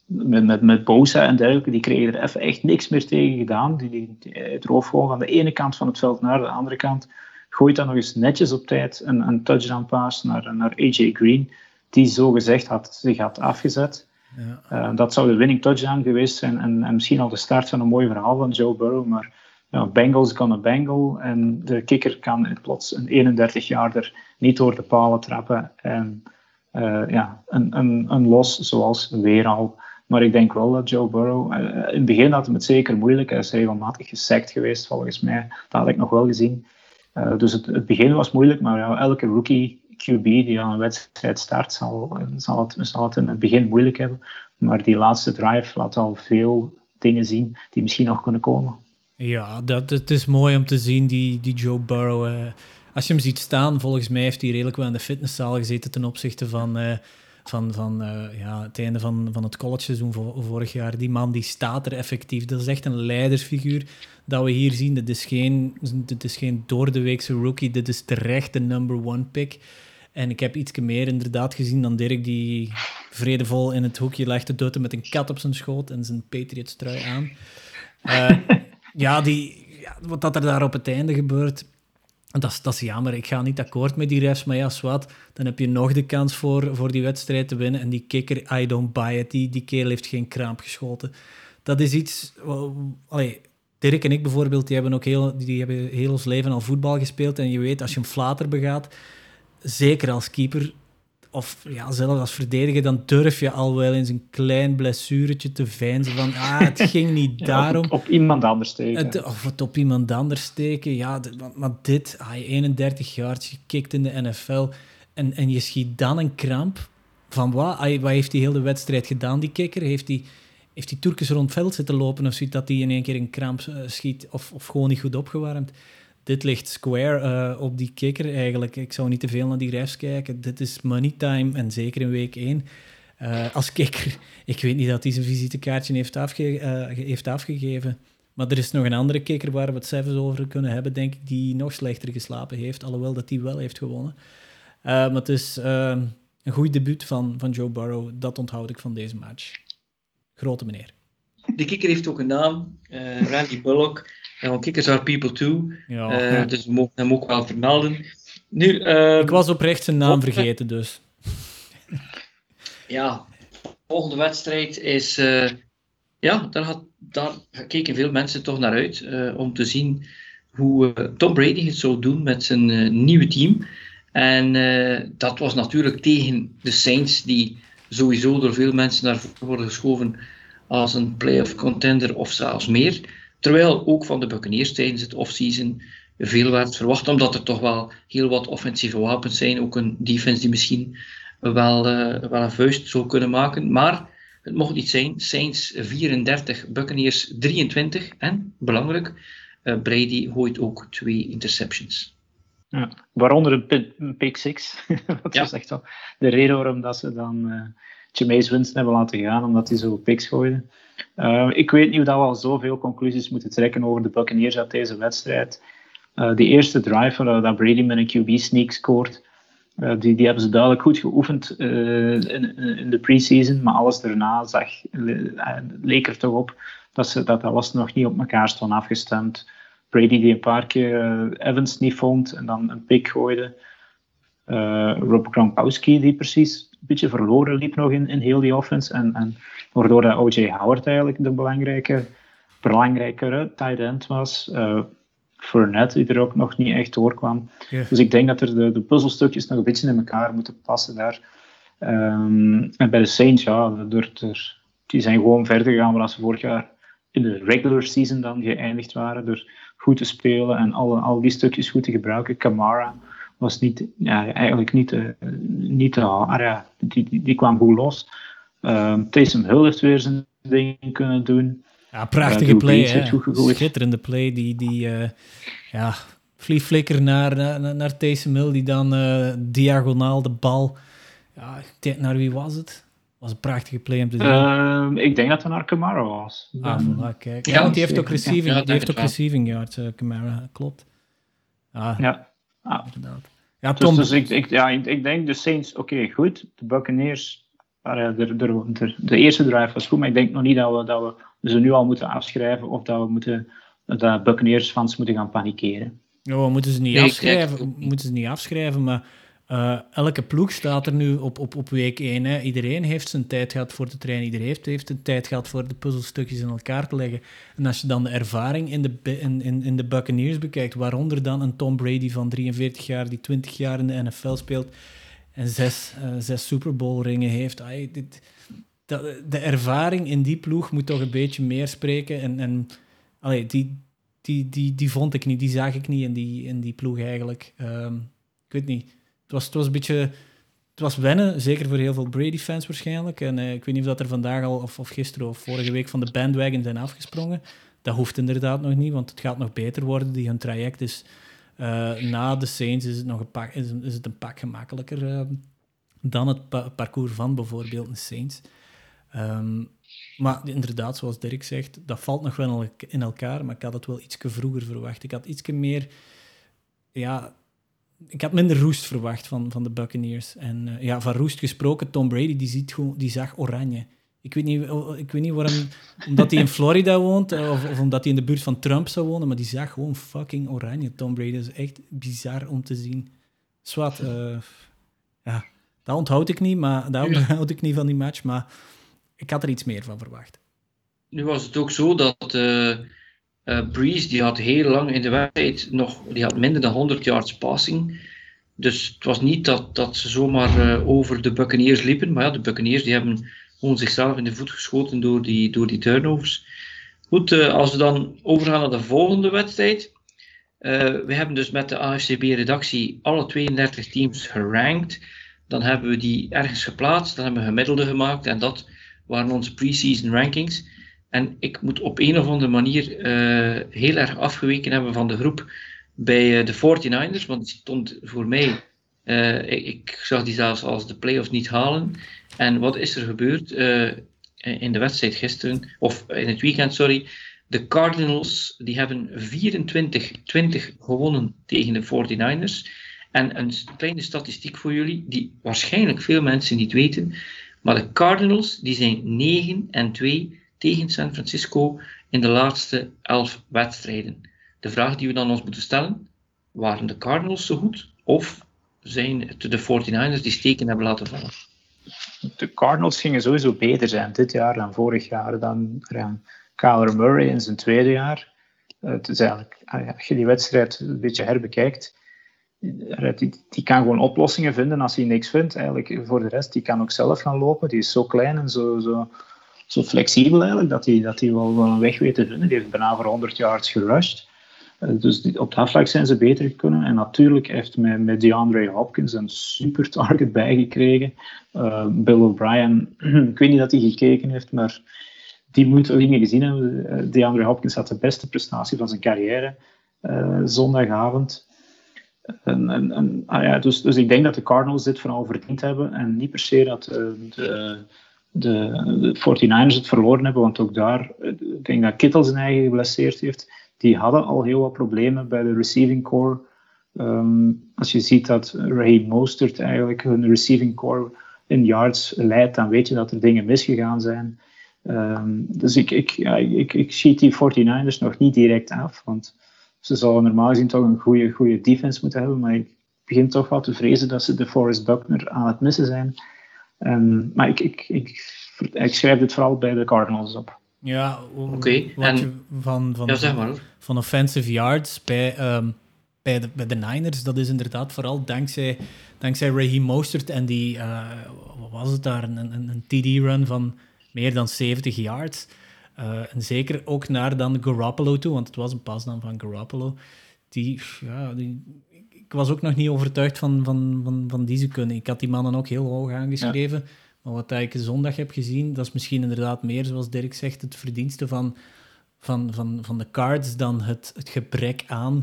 Met, met, met Bosa en dergelijke, die kregen er even echt niks meer tegen gedaan. Die, die, die droof gewoon van de ene kant van het veld naar de andere kant. Gooit dan nog eens netjes op tijd een, een touchdown pass naar, naar A J Green, die zogezegd had, zich had afgezet. Ja. Uh, dat zou de winning touchdown geweest zijn en, en misschien al de start van een mooi verhaal van Joe Burrow. Maar ja, Bengals gonna Bengal en de kicker kan plots een eenendertig-jaarder niet door de palen trappen. En uh, ja, een, een, een los zoals weer al. Maar ik denk wel dat Joe Burrow... Uh, in het begin had hem het zeker moeilijk. Hij is regelmatig gesackt geweest, volgens mij. Dat had ik nog wel gezien. Uh, dus het, het begin was moeilijk, maar ja, elke rookie Q B die aan een wedstrijd start, zal, zal, het, zal het in het begin moeilijk hebben. Maar die laatste drive laat al veel dingen zien die misschien nog kunnen komen. Ja, dat, het is mooi om te zien, die, die Joe Burrow. Uh, als je hem ziet staan, volgens mij heeft hij redelijk wel in de fitnesszaal gezeten ten opzichte van... Uh, van, van uh, ja, het einde van, van het collegeseizoen vorig jaar. Die man die staat er effectief. Dat is echt een leidersfiguur dat we hier zien. Dit is geen, dit is geen doordeweekse rookie. Dit is terecht de number one pick. En ik heb iets meer inderdaad gezien dan Dirk, die vredevol in het hoekje lag te dutten met een kat op zijn schoot en zijn Patriots-trui aan. Uh, ja, die, ja, wat dat er daar op het einde gebeurt... Dat is, dat is jammer. Ik ga niet akkoord met die refs, maar ja, zwart, dan heb je nog de kans voor, voor die wedstrijd te winnen. En die kicker, I don't buy it, die, die kerel heeft geen kraamp geschoten. Dat is iets... Well, allee, Dirk en ik bijvoorbeeld, die hebben ook heel, die hebben heel ons leven al voetbal gespeeld. En je weet, als je een flater begaat, zeker als keeper, of ja, zelfs als verdediger, dan durf je al wel eens een klein blessuretje te veinzen van, ah, het ging niet daarom. Ja, op, op iemand anders steken. Het, of het op iemand anders steken, ja. De, maar dit, ah, eenendertig jaar, je kikt in de N F L en, en je schiet dan een kramp. Van wat? Ah, wat heeft die hele wedstrijd gedaan, die kikker? Heeft die, heeft die Turkens rond het veld zitten lopen of ziet dat die in één keer een kramp uh, schiet of, of gewoon niet goed opgewarmd? Dit ligt square uh, op die kicker eigenlijk. Ik zou niet te veel naar die refs kijken. Dit is money time en zeker in week één. Uh, als kicker, ik weet niet dat hij zijn visitekaartje heeft, afge- uh, heeft afgegeven. Maar er is nog een andere kicker waar we het zelfs over kunnen hebben, denk ik, die nog slechter geslapen heeft. Alhoewel dat hij wel heeft gewonnen. Uh, maar het is uh, een goed debuut van, van Joe Burrow. Dat onthoud ik van deze match. Grote meneer. De kicker heeft ook een naam. Uh, Randy Bullock. Ja, kickers are people too. Ja, uh, ja. Dus we mogen hem ook wel vermelden. Nu, uh, ik was oprecht zijn naam vergeten, dus. Ja, de volgende wedstrijd is... Uh, ja, daar, had, daar keken veel mensen toch naar uit. Uh, om te zien hoe uh, Tom Brady het zou doen met zijn uh, nieuwe team. En uh, dat was natuurlijk tegen de Saints, die sowieso door veel mensen naar voren worden geschoven als een playoff contender of zelfs meer. Terwijl ook van de Buccaneers tijdens het offseason veel werd verwacht, omdat er toch wel heel wat offensieve wapens zijn. Ook een defense die misschien wel, uh, wel een vuist zou kunnen maken. Maar het mocht niet zijn. Saints vierendertig, Buccaneers drieëntwintig. En, belangrijk, uh, Brady gooit ook twee interceptions. Ja, waaronder een, p- een pick six. Dat ja. was echt wel de reden waarom dat ze dan... Uh... Jameis Winston hebben laten gaan, omdat hij zo picks gooide. Uh, ik weet niet of we al zoveel conclusies moeten trekken over de Buccaneers uit deze wedstrijd. Uh, die eerste drive, uh, dat Brady met een Q B-sneak scoort, uh, die, die hebben ze duidelijk goed geoefend uh, in, in de preseason, maar alles daarna zag, le, uh, leek er toch op dat, ze, dat dat was nog niet op elkaar stond afgestemd. Brady die een paar keer uh, Evans niet vond en dan een pick gooide. Uh, Rob Gronkowski die precies... een beetje verloren liep nog in, in heel die offense. En, en waardoor dat O J Howard eigenlijk de belangrijke, belangrijkere tight end was. Uh, Fournette, die er ook nog niet echt doorkwam. Yeah. Dus ik denk dat er de, de puzzelstukjes nog een beetje in elkaar moeten passen daar. Um, en bij de Saints, ja, er, er, die zijn gewoon verder gegaan waar ze vorig jaar in de regular season dan geëindigd waren. Door goed te spelen en alle, al die stukjes goed te gebruiken. Kamara was niet, ja, eigenlijk niet, uh, niet te halen. Ah, ja, die, die, die kwam goed los. Um, Taysom Hill heeft weer zijn ding kunnen doen. Ja, prachtige uh, play, hè? Schitterende play. Die, die uh, ja, vliegflikker naar, naar, naar Taysom Hill, die dan uh, diagonaal de bal... Ja, naar wie was het? Was een prachtige play om te zien. Uh, ik denk dat het naar Kamara was. Ah, um, voilà, kijk. Ja, ja, want die heeft ook receiving, ja, die heeft ook receiving yards, uh, Kamara, klopt. Ah, ja, ah. inderdaad. Ja, Tom. Dus, dus ik, ik, ja, ik, ik denk de Saints, oké, okay, goed. De Buccaneers, de, de, de, de eerste drive was goed, maar ik denk nog niet dat we, dat we ze nu al moeten afschrijven of dat we moeten, dat Buccaneers fans moeten gaan panikeren. Oh, we moeten ze niet nee, afschrijven, kijk, we moeten ze niet afschrijven, maar... Uh, elke ploeg staat er nu op, op, op week één. Hè. Iedereen heeft zijn tijd gehad voor te trainen. Iedereen heeft, heeft de tijd gehad voor de puzzelstukjes in elkaar te leggen. En als je dan de ervaring in de, in, in, in de Buccaneers bekijkt, waaronder dan een Tom Brady van drieënveertig jaar, die twintig jaar in de N F L speelt en zes, uh, zes Super Bowl ringen heeft. Ay, dit, dat, de ervaring in die ploeg moet toch een beetje meer spreken. En, en allee, die, die, die, die vond ik niet, die zag ik niet in die, in die ploeg eigenlijk. Um, ik weet niet... Het was, het was een beetje... Het was wennen, zeker voor heel veel Brady-fans waarschijnlijk. En uh, ik weet niet of dat er vandaag al, of, of gisteren of vorige week van de bandwagon zijn afgesprongen. Dat hoeft inderdaad nog niet, want het gaat nog beter worden. Die hun traject is... Uh, na de Saints is het, nog een, pak, is, is het een pak gemakkelijker uh, dan het pa- parcours van bijvoorbeeld de Saints. Um, maar inderdaad, zoals Dirk zegt, dat valt nog wel in elkaar. Maar ik had het wel ietsje vroeger verwacht. Ik had ietsje meer... Ja... Ik had minder roest verwacht van, van de Buccaneers. En uh, ja, van roest gesproken, Tom Brady, die, ziet gewoon, die zag oranje. Ik weet niet, ik weet niet waarom... Omdat hij in Florida woont, of, of omdat hij in de buurt van Trump zou wonen, maar die zag gewoon fucking oranje. Tom Brady is echt bizar om te zien. Zwat, uh, ja, dat onthoud ik niet, maar dat onthoud ik niet van die match, maar ik had er iets meer van verwacht. Nu was het ook zo dat... Uh... Uh, Breeze, die had heel lang in de wedstrijd nog, die had minder dan honderd yards passing. Dus het was niet dat, dat ze zomaar uh, over de Buccaneers liepen. Maar ja, de Buccaneers die hebben gewoon zichzelf in de voet geschoten door die, door die turnovers. Goed, uh, als we dan overgaan naar de volgende wedstrijd. Uh, we hebben dus met de A F C B-redactie alle tweeëndertig teams gerankt. Dan hebben we die ergens geplaatst, dan hebben we gemiddelde gemaakt. En dat waren onze pre-season rankings. En ik moet op een of andere manier uh, heel erg afgeweken hebben van de groep bij uh, de forty-niners, want die stond voor mij, uh, ik, ik zag die zelfs als de playoffs niet halen. En wat is er gebeurd uh, in de wedstrijd gisteren, of in het weekend, sorry. De Cardinals, die hebben vierentwintig twintig gewonnen tegen de forty-niners. En een kleine statistiek voor jullie, die waarschijnlijk veel mensen niet weten, maar de Cardinals, die zijn negen en twee tegen San Francisco in de laatste elf wedstrijden. De vraag die we dan ons moeten stellen, waren de Cardinals zo goed of zijn het de forty-niners die steken hebben laten vallen? De Cardinals gingen sowieso beter zijn dit jaar dan vorig jaar. Dan Kyler Murray in zijn tweede jaar. Het is eigenlijk, als je die wedstrijd een beetje herbekijkt, die, die kan gewoon oplossingen vinden als hij niks vindt. Eigenlijk voor de rest, die kan ook zelf gaan lopen. Die is zo klein en zo... zo Zo flexibel eigenlijk, dat hij, dat hij wel, wel een weg weet te vinden. Die heeft bijna voor honderd yards gerushed. Uh, dus die, op dat vlak zijn ze beter kunnen. En natuurlijk heeft met, met DeAndre Hopkins een super target bijgekregen. Uh, Bill O'Brien, ik weet niet dat hij gekeken heeft, maar die moet ook niet meer gezien hebben. Uh, DeAndre Hopkins had de beste prestatie van zijn carrière uh, zondagavond. En, en, en, ah ja, dus, dus ik denk dat de Cardinals dit vooral verdiend hebben. En niet per se dat uh, de... Uh, De, de forty-niners het verloren hebben, want ook daar, ik denk dat Kittel zijn eigen geblesseerd heeft, die hadden al heel wat problemen bij de receiving core. Um, als je ziet dat Raheem Mostert eigenlijk hun receiving core in yards leidt, dan weet je dat er dingen misgegaan zijn. Um, dus ik, ik, ja, ik, ik schiet die forty-niners nog niet direct af, want ze zouden normaal gezien toch een goede, goede defense moeten hebben, maar ik begin toch wel te vrezen dat ze de Forrest Buckner aan het missen zijn. Um, maar ik, ik, ik, ik schrijf dit vooral bij de Cardinals op. Ja, oké. Okay. En van, van, ja, zeg maar, hoor. Van offensive yards bij, um, bij, de, bij de Niners, dat is inderdaad vooral dankzij, dankzij Raheem Mostert en die, uh, wat was het daar, een, een, een T D-run van meer dan zeventig yards. Uh, en zeker ook naar dan Garoppolo toe, want het was een pas dan van Garoppolo. Die, ja, die, ik was ook nog niet overtuigd van, van, van, van die ze kunnen. Ik had die mannen ook heel hoog aangeschreven. Ja. Maar wat ik zondag heb gezien, dat is misschien inderdaad meer, zoals Dirk zegt, het verdienste van, van, van, van de cards dan het, het gebrek aan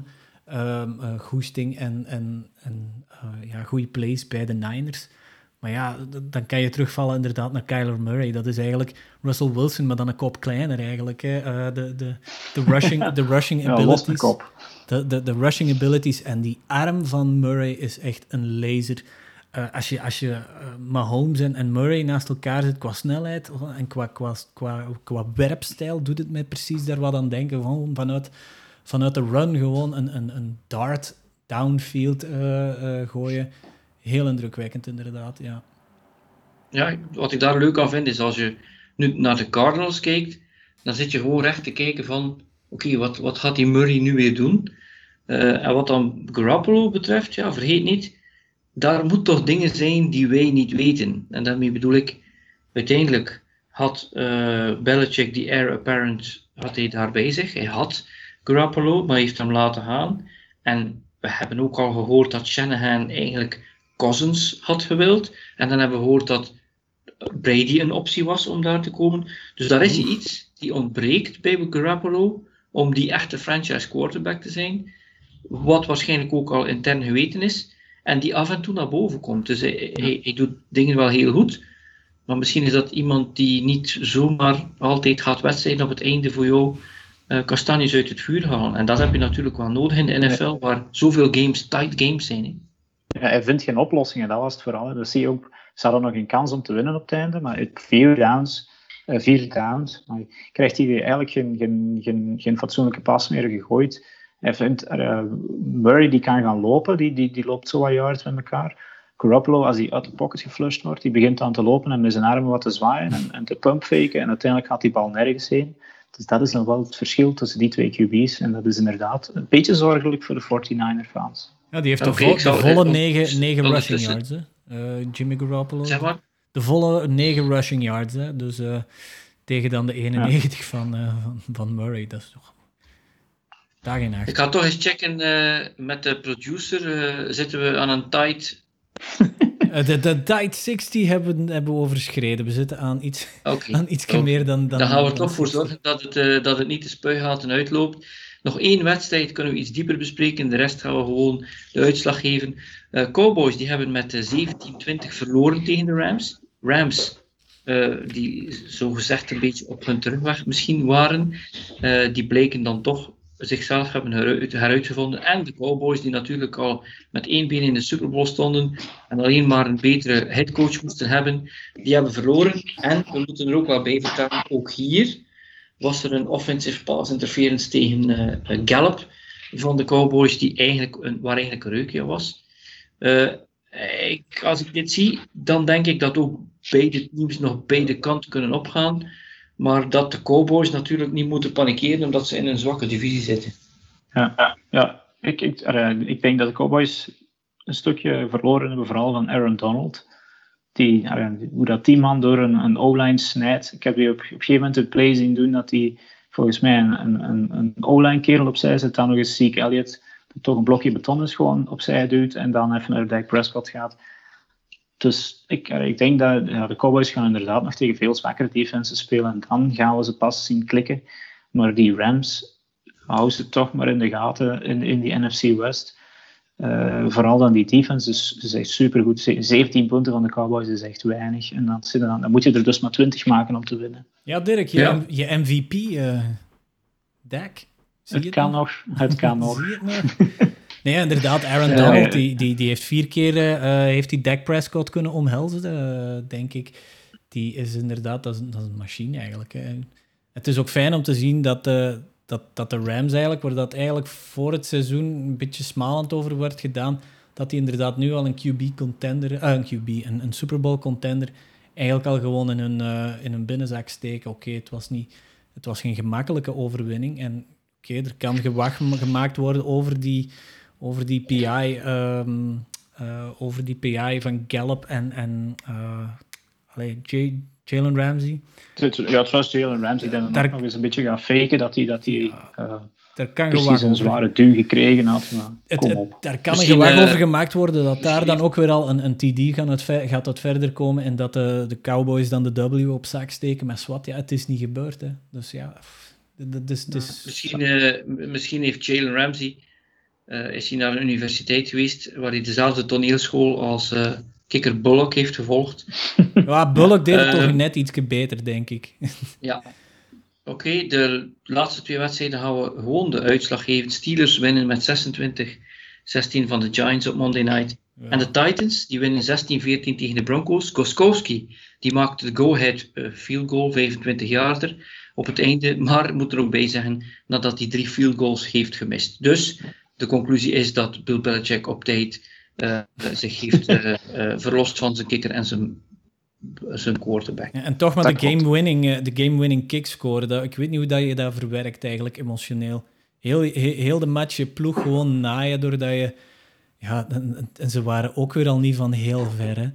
um, uh, goesting en, en, en uh, ja, goede plays bij de Niners. Maar ja, d- dan kan je terugvallen inderdaad naar Kyler Murray. Dat is eigenlijk Russell Wilson, maar dan een kop kleiner eigenlijk. Hè. Uh, de, de, de rushing, de rushing ja, abilities. De kop. De, de, de rushing abilities en die arm van Murray is echt een laser. Uh, als je, als je uh, Mahomes en, en Murray naast elkaar zit qua snelheid en qua, qua, qua, qua werpstijl, doet het mij precies daar wat aan denken. Van, vanuit, vanuit de run gewoon een, een, een dart downfield uh, uh, gooien. Heel indrukwekkend inderdaad, ja. Ja, wat ik daar leuk aan vind is als je nu naar de Cardinals kijkt, dan zit je gewoon recht te kijken van oké, okay, wat, wat gaat die Murray nu weer doen? Uh, en wat dan Garoppolo betreft, ja, vergeet niet, daar moet toch dingen zijn die wij niet weten. En daarmee bedoel ik, uiteindelijk had uh, Belichick die heir apparent, had hij daar bij zich. Hij had Garoppolo, maar heeft hem laten gaan. En we hebben ook al gehoord dat Shanahan eigenlijk Cousins had gewild. En dan hebben we gehoord dat Brady een optie was om daar te komen. Dus daar is iets die ontbreekt bij Garoppolo om die echte franchise quarterback te zijn. Wat waarschijnlijk ook al intern geweten is. En die af en toe naar boven komt. Dus hij, hij, hij doet dingen wel heel goed. Maar misschien is dat iemand die niet zomaar altijd gaat wedstrijden op het einde voor jou uh, kastanjes uit het vuur halen. En dat heb je natuurlijk wel nodig in de N F L, waar zoveel games tight games zijn. Hè. Ja, hij vindt geen oplossingen, dat was het vooral. Dat zie je ook. Ze hadden nog een kans om te winnen op het einde, maar uit vier downs, uh, vier downs maar krijgt hij eigenlijk geen, geen, geen, geen fatsoenlijke pas meer gegooid. Hij vindt uh, Murray die kan gaan lopen, die, die, die loopt zo wat yards met elkaar. Garoppolo, als hij uit de pocket geflushed wordt, die begint dan te lopen en met zijn armen wat te zwaaien en, en te pumpfaken en uiteindelijk gaat die bal nergens heen. Dus dat is dan wel het verschil tussen die twee Q B's en dat is inderdaad een beetje zorgelijk voor de forty-niners-fans. Ja, die heeft okay, de, vo- de volle negen rushing yards, hè. Uh, Jimmy Garoppolo. Zeg maar. De volle negen rushing yards, hè. Dus uh, tegen dan de eenennegentig ja. van, uh, van, van Murray. Dat is toch dag en nacht. Ik ga toch eens checken uh, met de producer. Uh, zitten we aan een tight... uh, de, de tight zestig hebben, hebben we overschreden. We zitten aan iets, okay. aan iets okay. meer dan... Dan, dan gaan we er toch voor zorgen dat het, uh, dat het niet de spuigaten uitloopt. Nog één wedstrijd kunnen we iets dieper bespreken. De rest gaan we gewoon de uitslag geven. Uh, Cowboys die hebben met uh, zeventien twintig verloren tegen de Rams. Rams, uh, die zogezegd een beetje op hun terugweg misschien waren, uh, die bleken dan toch zichzelf hebben heruit, heruitgevonden. En de Cowboys die natuurlijk al met één been in de Super Bowl stonden en alleen maar een betere headcoach moesten hebben, die hebben verloren. En we moeten er ook wel bij vertellen, ook hier was er een offensive pass interference tegen uh, Gallup van de Cowboys, die eigenlijk een, waar eigenlijk een reukje was. Uh, ik, als ik dit zie, dan denk ik dat ook beide teams nog beide kanten kunnen opgaan. Maar dat de Cowboys natuurlijk niet moeten panikeren, omdat ze in een zwakke divisie zitten. Ja, ja. Ik, ik, uh, ik denk dat de Cowboys een stukje verloren hebben, vooral van Aaron Donald. Die, uh, hoe dat die man door een, een O-line snijdt. Ik heb die op, op een gegeven moment een play zien doen dat hij volgens mij een, een, een O-line kerel opzij zet. Dan nog eens Zeke Elliott, dat toch een blokje beton is gewoon opzij duwt. En dan even naar Dak Prescott gaat. Dus ik, uh, ik denk dat uh, de Cowboys gaan inderdaad nog tegen veel zwakkere defenses spelen. En dan gaan we ze pas zien klikken. Maar die Rams houden ze toch maar in de gaten in, in die N F C West. Uh, vooral dan die defense, dus ze zijn supergoed. zeventien punten van de Cowboys is echt weinig. En dan, dan, dan moet je er dus maar twintig maken om te winnen. Ja, Dirk, je, ja. M- je M V P uh, Dak. Het, het kan nog, het kan nog. Zie het nog? Nee, inderdaad, Aaron Donald, ja, ja. Die, die, die heeft vier keer uh, heeft die Dak Prescott kunnen omhelzen, uh, denk ik. Die is inderdaad, dat is, dat is een machine eigenlijk. Hè. Het is ook fijn om te zien dat... Uh, Dat, dat de Rams eigenlijk, waar dat eigenlijk voor het seizoen een beetje smalend over werd gedaan, dat die inderdaad nu al een Q B-contender, ah, een Q B, een, een Super Bowl-contender, eigenlijk al gewoon in hun, uh, in hun binnenzak steken. Oké, okay, het was niet Het was geen gemakkelijke overwinning. En oké, okay, er kan gewacht gemaakt worden over die, over die P I, um, uh, over die P I van Gallup en, en uh, allee, J, Jalen Ramsey. Ja, het was Jalen Ramsey die daar nog eens een beetje gaan faken dat hij... Dat hij uh, daar kan precies een zware duw gekregen had. Maar het, kom op. Het, daar kan misschien een gewag uh, over gemaakt worden dat daar dan ook weer al een, een T D gaan het, gaat dat verder komen en dat de, de Cowboys dan de W op zak steken. Maar zwart, ja, het is niet gebeurd. Hè. Dus ja, dat is... Nou, misschien, uh, misschien heeft Jalen Ramsey uh, is hij naar een universiteit geweest waar hij dezelfde toneelschool als uh, kikker Bullock heeft gevolgd. Ja, Bullock deed het uh, toch net ietsje beter, denk ik. Ja. Oké, okay, de laatste twee wedstrijden gaan we gewoon de uitslag geven. Steelers winnen met zesentwintig zestien van de Giants op Monday Night. Ja. En de Titans, die winnen zestien veertien tegen de Broncos. Gostkowski, die maakte de go-ahead uh, field goal, vijfentwintig-jarder op het einde. Maar moet er ook bij zeggen, nadat hij drie field goals heeft gemist. Dus de conclusie is dat Bill Belichick op tijd uh, zich heeft uh, uh, verlost van zijn kicker en zijn... zijn quarterback. Ja, en toch maar dat de game-winning de game-winning kick scoren. Dat, ik weet niet hoe dat je dat verwerkt eigenlijk emotioneel. Heel, heel, heel de match je ploeg gewoon naaien doordat je... Ja, en, en ze waren ook weer al niet van heel ver. Hè.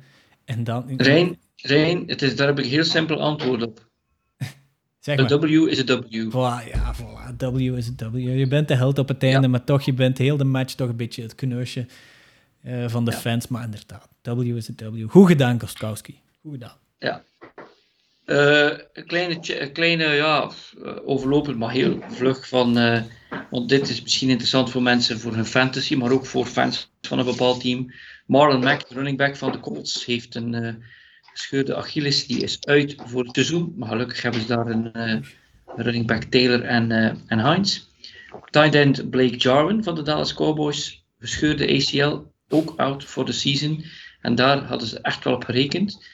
En dan... Rijn, Rijn het is, daar heb ik een heel simpel antwoord op. Zeg maar. De W is een W. Voilà, ja, voilà. W is een W. Je bent de held op het einde, ja. Maar toch, je bent heel de match toch een beetje het kneusje uh, van de ja. fans. Maar inderdaad, W is een W. Goed gedaan, Gostkowski. Goed gedaan. Ja. Uh, een kleine, een kleine ja, overlopend, maar heel vlug van... Uh, want dit is misschien interessant voor mensen, voor hun fantasy, maar ook voor fans van een bepaald team. Marlon Mack, de running back van de Colts, heeft een uh, gescheurde Achilles. Die is uit voor het seizoen, maar gelukkig hebben ze daar een uh, running back Taylor en, uh, en Hines. Tight end Blake Jarwin van de Dallas Cowboys, gescheurde A C L, ook out voor de season. En daar hadden ze echt wel op gerekend.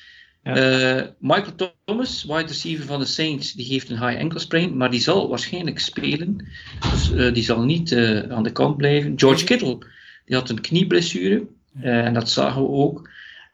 Ja. Uh, Michael Thomas, wide receiver van de Saints, die heeft een high ankle sprain, maar die zal waarschijnlijk spelen. Dus uh, die zal niet uh, aan de kant blijven. George Kittle, die had een knieblessure, uh, en dat zagen we ook.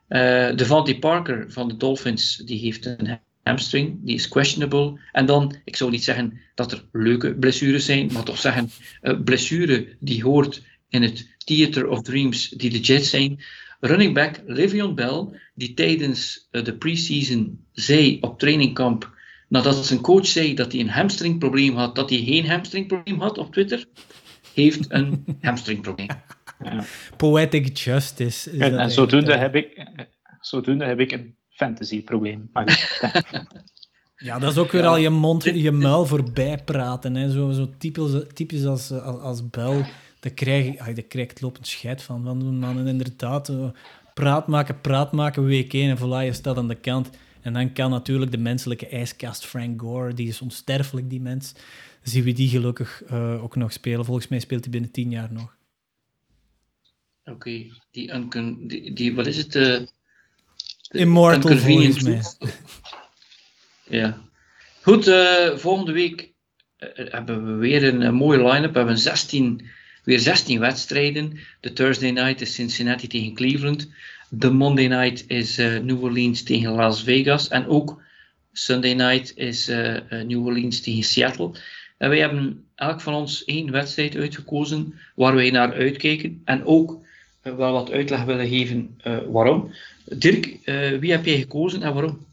Uh, Devante Parker van de Dolphins, die heeft een hamstring, die is questionable. En dan, ik zou niet zeggen dat er leuke blessures zijn, maar toch zeggen, uh, blessure die hoort in het Theater of Dreams die de Jets zijn. Running back Le'Veon Bell, die tijdens uh, de preseason zei op trainingkamp, nadat zijn coach zei dat hij een hamstringprobleem had, dat hij geen hamstringprobleem had op Twitter, heeft een hamstringprobleem. Ja. Poetic justice. Is en dat en zodoende, uh, heb ik, zodoende heb ik een fantasyprobleem. Ja, dat is ook weer ja. al je mond, je muil voorbij praten. Hè. Zo, zo typisch, typisch als, als, als Bell. Daar krijg, krijg ik lopend scheid van. Want man, inderdaad, praat maken, praat maken, week één en voilà, je staat aan de kant. En dan kan natuurlijk de menselijke ijskast Frank Gore, die is onsterfelijk, die mens. Zien we die gelukkig uh, ook nog spelen. Volgens mij speelt hij binnen tien jaar nog. Oké, okay, die, uncon- die, die, wat is het? Uh, de Immortal, volgens mij. Ja. Goed, uh, volgende week uh, hebben we weer een uh, mooie line-up. We hebben zestien... Weer zestien wedstrijden. De Thursday night is Cincinnati tegen Cleveland. De Monday night is uh, New Orleans tegen Las Vegas. En ook Sunday night is uh, New Orleans tegen Seattle. En wij hebben elk van ons één wedstrijd uitgekozen waar wij naar uitkijken. En ook uh, wel wat uitleg willen geven uh, waarom. Dirk, uh, wie heb jij gekozen en waarom?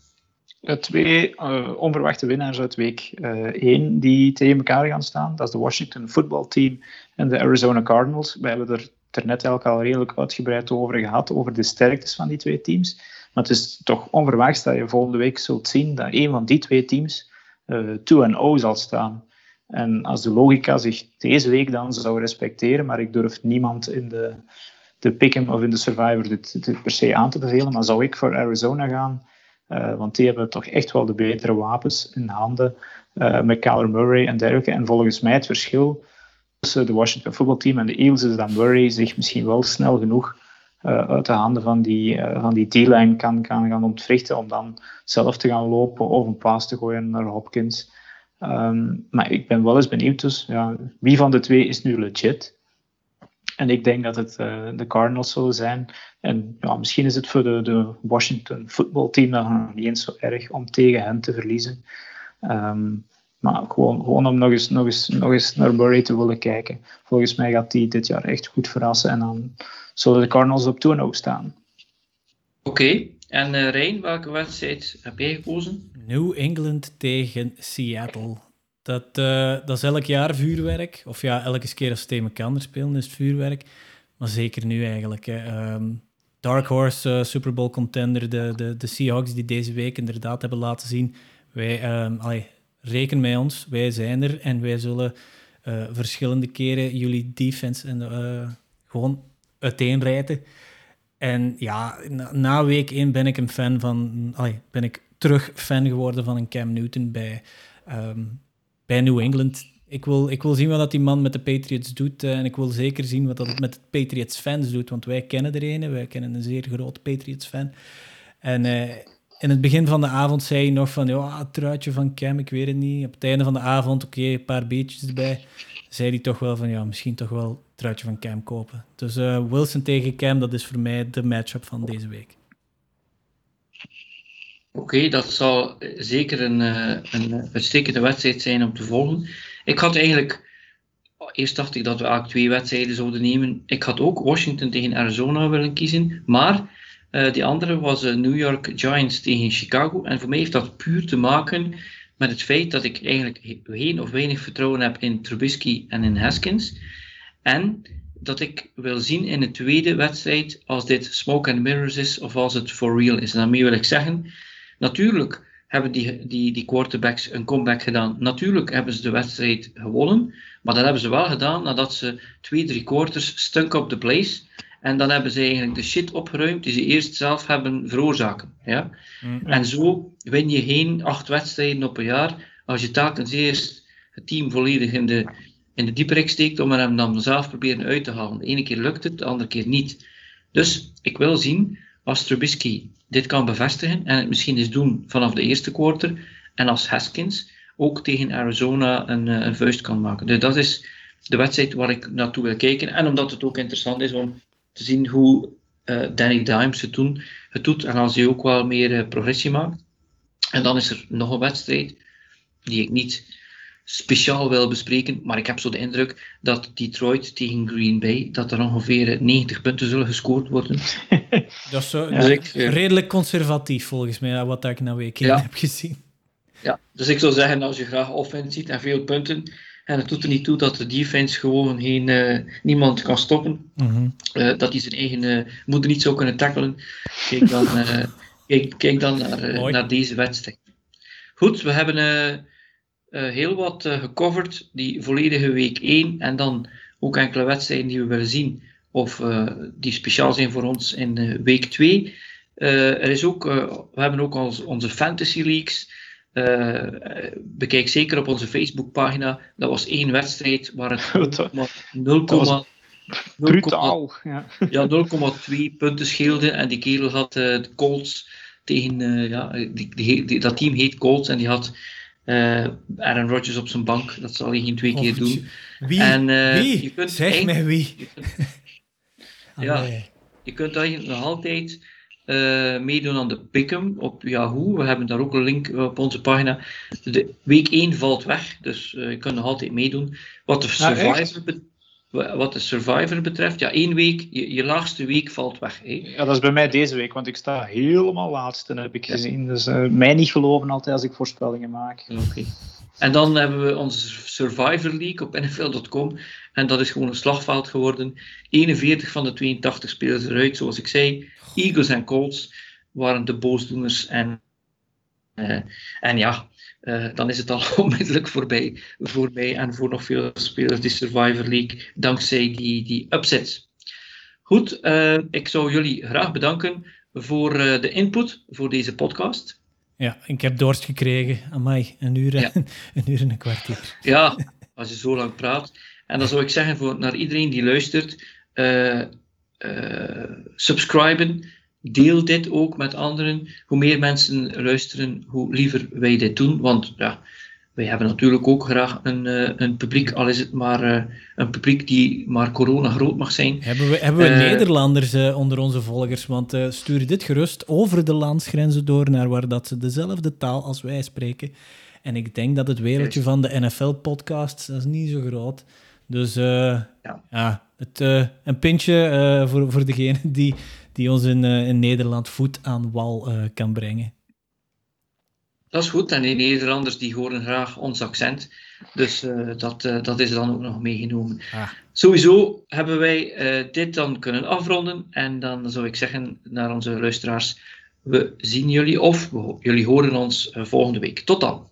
De twee uh, onverwachte winnaars uit week één uh, die tegen elkaar gaan staan. Dat is de Washington Football Team en de Arizona Cardinals. We hebben er daarnet elk al redelijk uitgebreid over gehad, over de sterktes van die twee teams. Maar het is toch onverwachts dat je volgende week zult zien dat een van die twee teams uh, twee nul zal staan. En als de logica zich deze week dan zou respecteren, maar ik durf niemand in de, de pick-em of in de survivor dit, dit per se aan te bevelen, maar zou ik voor Arizona gaan... Uh, want die hebben toch echt wel de betere wapens in handen. Uh, met Kyler Murray en dergelijke. En volgens mij het verschil tussen de Washington voetbalteam en de Eagles is dat Murray zich misschien wel snel genoeg uh, uit de handen van die, uh, van die D-line kan, kan gaan ontwrichten. Om dan zelf te gaan lopen of een paas te gooien naar Hopkins. Um, maar ik ben wel eens benieuwd dus. Ja, wie van de twee is nu legit? En ik denk dat het uh, de Cardinals zullen zijn. En ja, misschien is het voor de, de Washington voetbalteam nog niet eens zo erg om tegen hen te verliezen. Um, Maar gewoon, gewoon om nog eens, nog, eens, nog eens naar Murray te willen kijken. Volgens mij gaat hij dit jaar echt goed verrassen. En dan zullen de Cardinals op twee nul staan. Oké. Okay. En uh, Rein, welke wedstrijd heb jij gekozen? New England tegen Seattle. Dat, uh, dat is elk jaar vuurwerk. Of ja, elke keer als ze tegen elkaar spelen is het vuurwerk. Maar zeker nu eigenlijk. Hè. Um, Dark Horse, uh, Super Bowl contender. De, de, de Seahawks die deze week inderdaad hebben laten zien. Wij... Um, allee, reken met ons, wij zijn er en wij zullen uh, verschillende keren jullie defense en, uh, gewoon uiteenrijden. En ja, na, na week één ben ik een fan van, allee, ben ik terug fan geworden van een Cam Newton bij, um, bij New England. Ik wil, ik wil zien wat die man met de Patriots doet uh, en ik wil zeker zien wat dat met de Patriots fans doet, want wij kennen er een, wij kennen een zeer groot Patriots fan. En uh, in het begin van de avond zei hij nog van, ja, het truitje van Cam, ik weet het niet. Op het einde van de avond, oké, okay, een paar beetjes erbij. Zei hij toch wel van, ja, misschien toch wel het truitje van Cam kopen. Dus uh, Wilson tegen Cam, dat is voor mij de matchup van deze week. Oké, okay, dat zal zeker een, een uitstekende wedstrijd zijn om te volgen. Ik had eigenlijk, eerst dacht ik dat we eigenlijk twee wedstrijden zouden nemen. Ik had ook Washington tegen Arizona willen kiezen, maar... Uh, die andere was uh, New York Giants tegen Chicago. En voor mij heeft dat puur te maken met het feit dat ik eigenlijk geen of weinig vertrouwen heb in Trubisky en in Haskins. En dat ik wil zien in de tweede wedstrijd als dit smoke and mirrors is of als het for real is. En daarmee wil ik zeggen, natuurlijk hebben die, die, die quarterbacks een comeback gedaan. Natuurlijk hebben ze de wedstrijd gewonnen. Maar dat hebben ze wel gedaan nadat ze twee, drie quarters stunk op de place. En dan hebben ze eigenlijk de shit opgeruimd die ze eerst zelf hebben veroorzaakt. Ja? Mm-hmm. En zo win je geen acht wedstrijden op een jaar. Als je telkens eerst het team volledig in de, in de dieperik steekt om hem dan zelf proberen uit te halen. De ene keer lukt het, de andere keer niet. Dus ik wil zien, als Trubisky dit kan bevestigen en het misschien eens doen vanaf de eerste quarter. En als Haskins ook tegen Arizona een, een vuist kan maken. Dus dat is de wedstrijd waar ik naartoe wil kijken. En omdat het ook interessant is om te zien hoe uh, Danny Dimes het, doen, het doet en als hij ook wel meer uh, progressie maakt. En dan is er nog een wedstrijd die ik niet speciaal wil bespreken, maar ik heb zo de indruk dat Detroit tegen Green Bay, dat er ongeveer negentig punten zullen gescoord worden. Dat is zo, ja, dus ik, uh, redelijk conservatief volgens mij, wat ik na week één ja, heb gezien. Ja, dus ik zou zeggen, als je graag offense ziet en veel punten, en het doet er niet toe dat de defense gewoon geen, uh, niemand kan stoppen. Mm-hmm. Uh, dat hij zijn eigen uh, moeder niet zou kunnen tackelen. Kijk dan, uh, kijk, kijk dan naar, uh, naar deze wedstrijd. Goed, we hebben uh, uh, heel wat uh, gecoverd. Die volledige week één. En dan ook enkele wedstrijden die we willen zien. Of uh, die speciaal zijn voor ons in uh, week twee. Uh, er is ook, uh, we hebben ook ons, onze fantasy leagues. Uh, bekijk zeker op onze Facebookpagina. Dat was één wedstrijd waar het nul komma twee punten scheelde. En die kerel had uh, de Colts tegen. Uh, ja, die, die, die, dat team heet Colts en die had uh, Aaron Rodgers op zijn bank. Dat zal hij geen twee keer doen. Wie? En, uh, wie? Je kunt zeg mij wie. Je kunt, ja, je kunt eigenlijk nog altijd. Uh, meedoen aan de Pick'em op Yahoo. We hebben daar ook een link op onze pagina. De week één valt weg, dus uh, je kunt nog altijd meedoen. Wat de Survivor, ja, be- wat de Survivor betreft, ja, één week, je, je laagste week valt weg. Hé. Ja, dat is bij mij deze week, want ik sta helemaal laatste, heb ik gezien. Dus uh, mij niet geloven altijd als ik voorspellingen maak. Oké. Okay. En dan hebben we onze Survivor League op N F L punt com. En dat is gewoon een slagveld geworden. eenenveertig van de tweeëntachtig spelers eruit, zoals ik zei. Eagles en Colts waren de boosdoeners. En, uh, en ja, uh, dan is het al onmiddellijk voorbij. Voor mij en voor nog veel spelers die Survivor League. Dankzij die, die upsets. Goed, uh, ik zou jullie graag bedanken voor uh, de input voor deze podcast. Ja, ik heb dorst gekregen. Amai, een uur, ja. een uur en een kwartier. Ja, als je zo lang praat. En dan zou ik zeggen, voor, naar iedereen die luistert, uh, uh, subscriben, deel dit ook met anderen. Hoe meer mensen luisteren, hoe liever wij dit doen. Want ja, wij hebben natuurlijk ook graag een, uh, een publiek, al is het maar uh, een publiek die maar corona groot mag zijn. Hebben we, hebben we uh, Nederlanders uh, onder onze volgers? Want uh, stuur dit gerust over de landsgrenzen door naar waar dat ze dezelfde taal als wij spreken. En ik denk dat het wereldje van de N F L-podcasts, dat is niet zo groot. Dus uh, ja. ja, het, uh, een pintje uh, voor, voor degene die, die ons in, uh, in Nederland voet aan wal uh, kan brengen. Dat is goed. En die Nederlanders die horen graag ons accent. Dus uh, dat, uh, dat is dan ook nog meegenomen. Ah. Sowieso hebben wij uh, dit dan kunnen afronden. En dan zou ik zeggen naar onze luisteraars, we zien jullie of we, jullie horen ons uh, volgende week. Tot dan.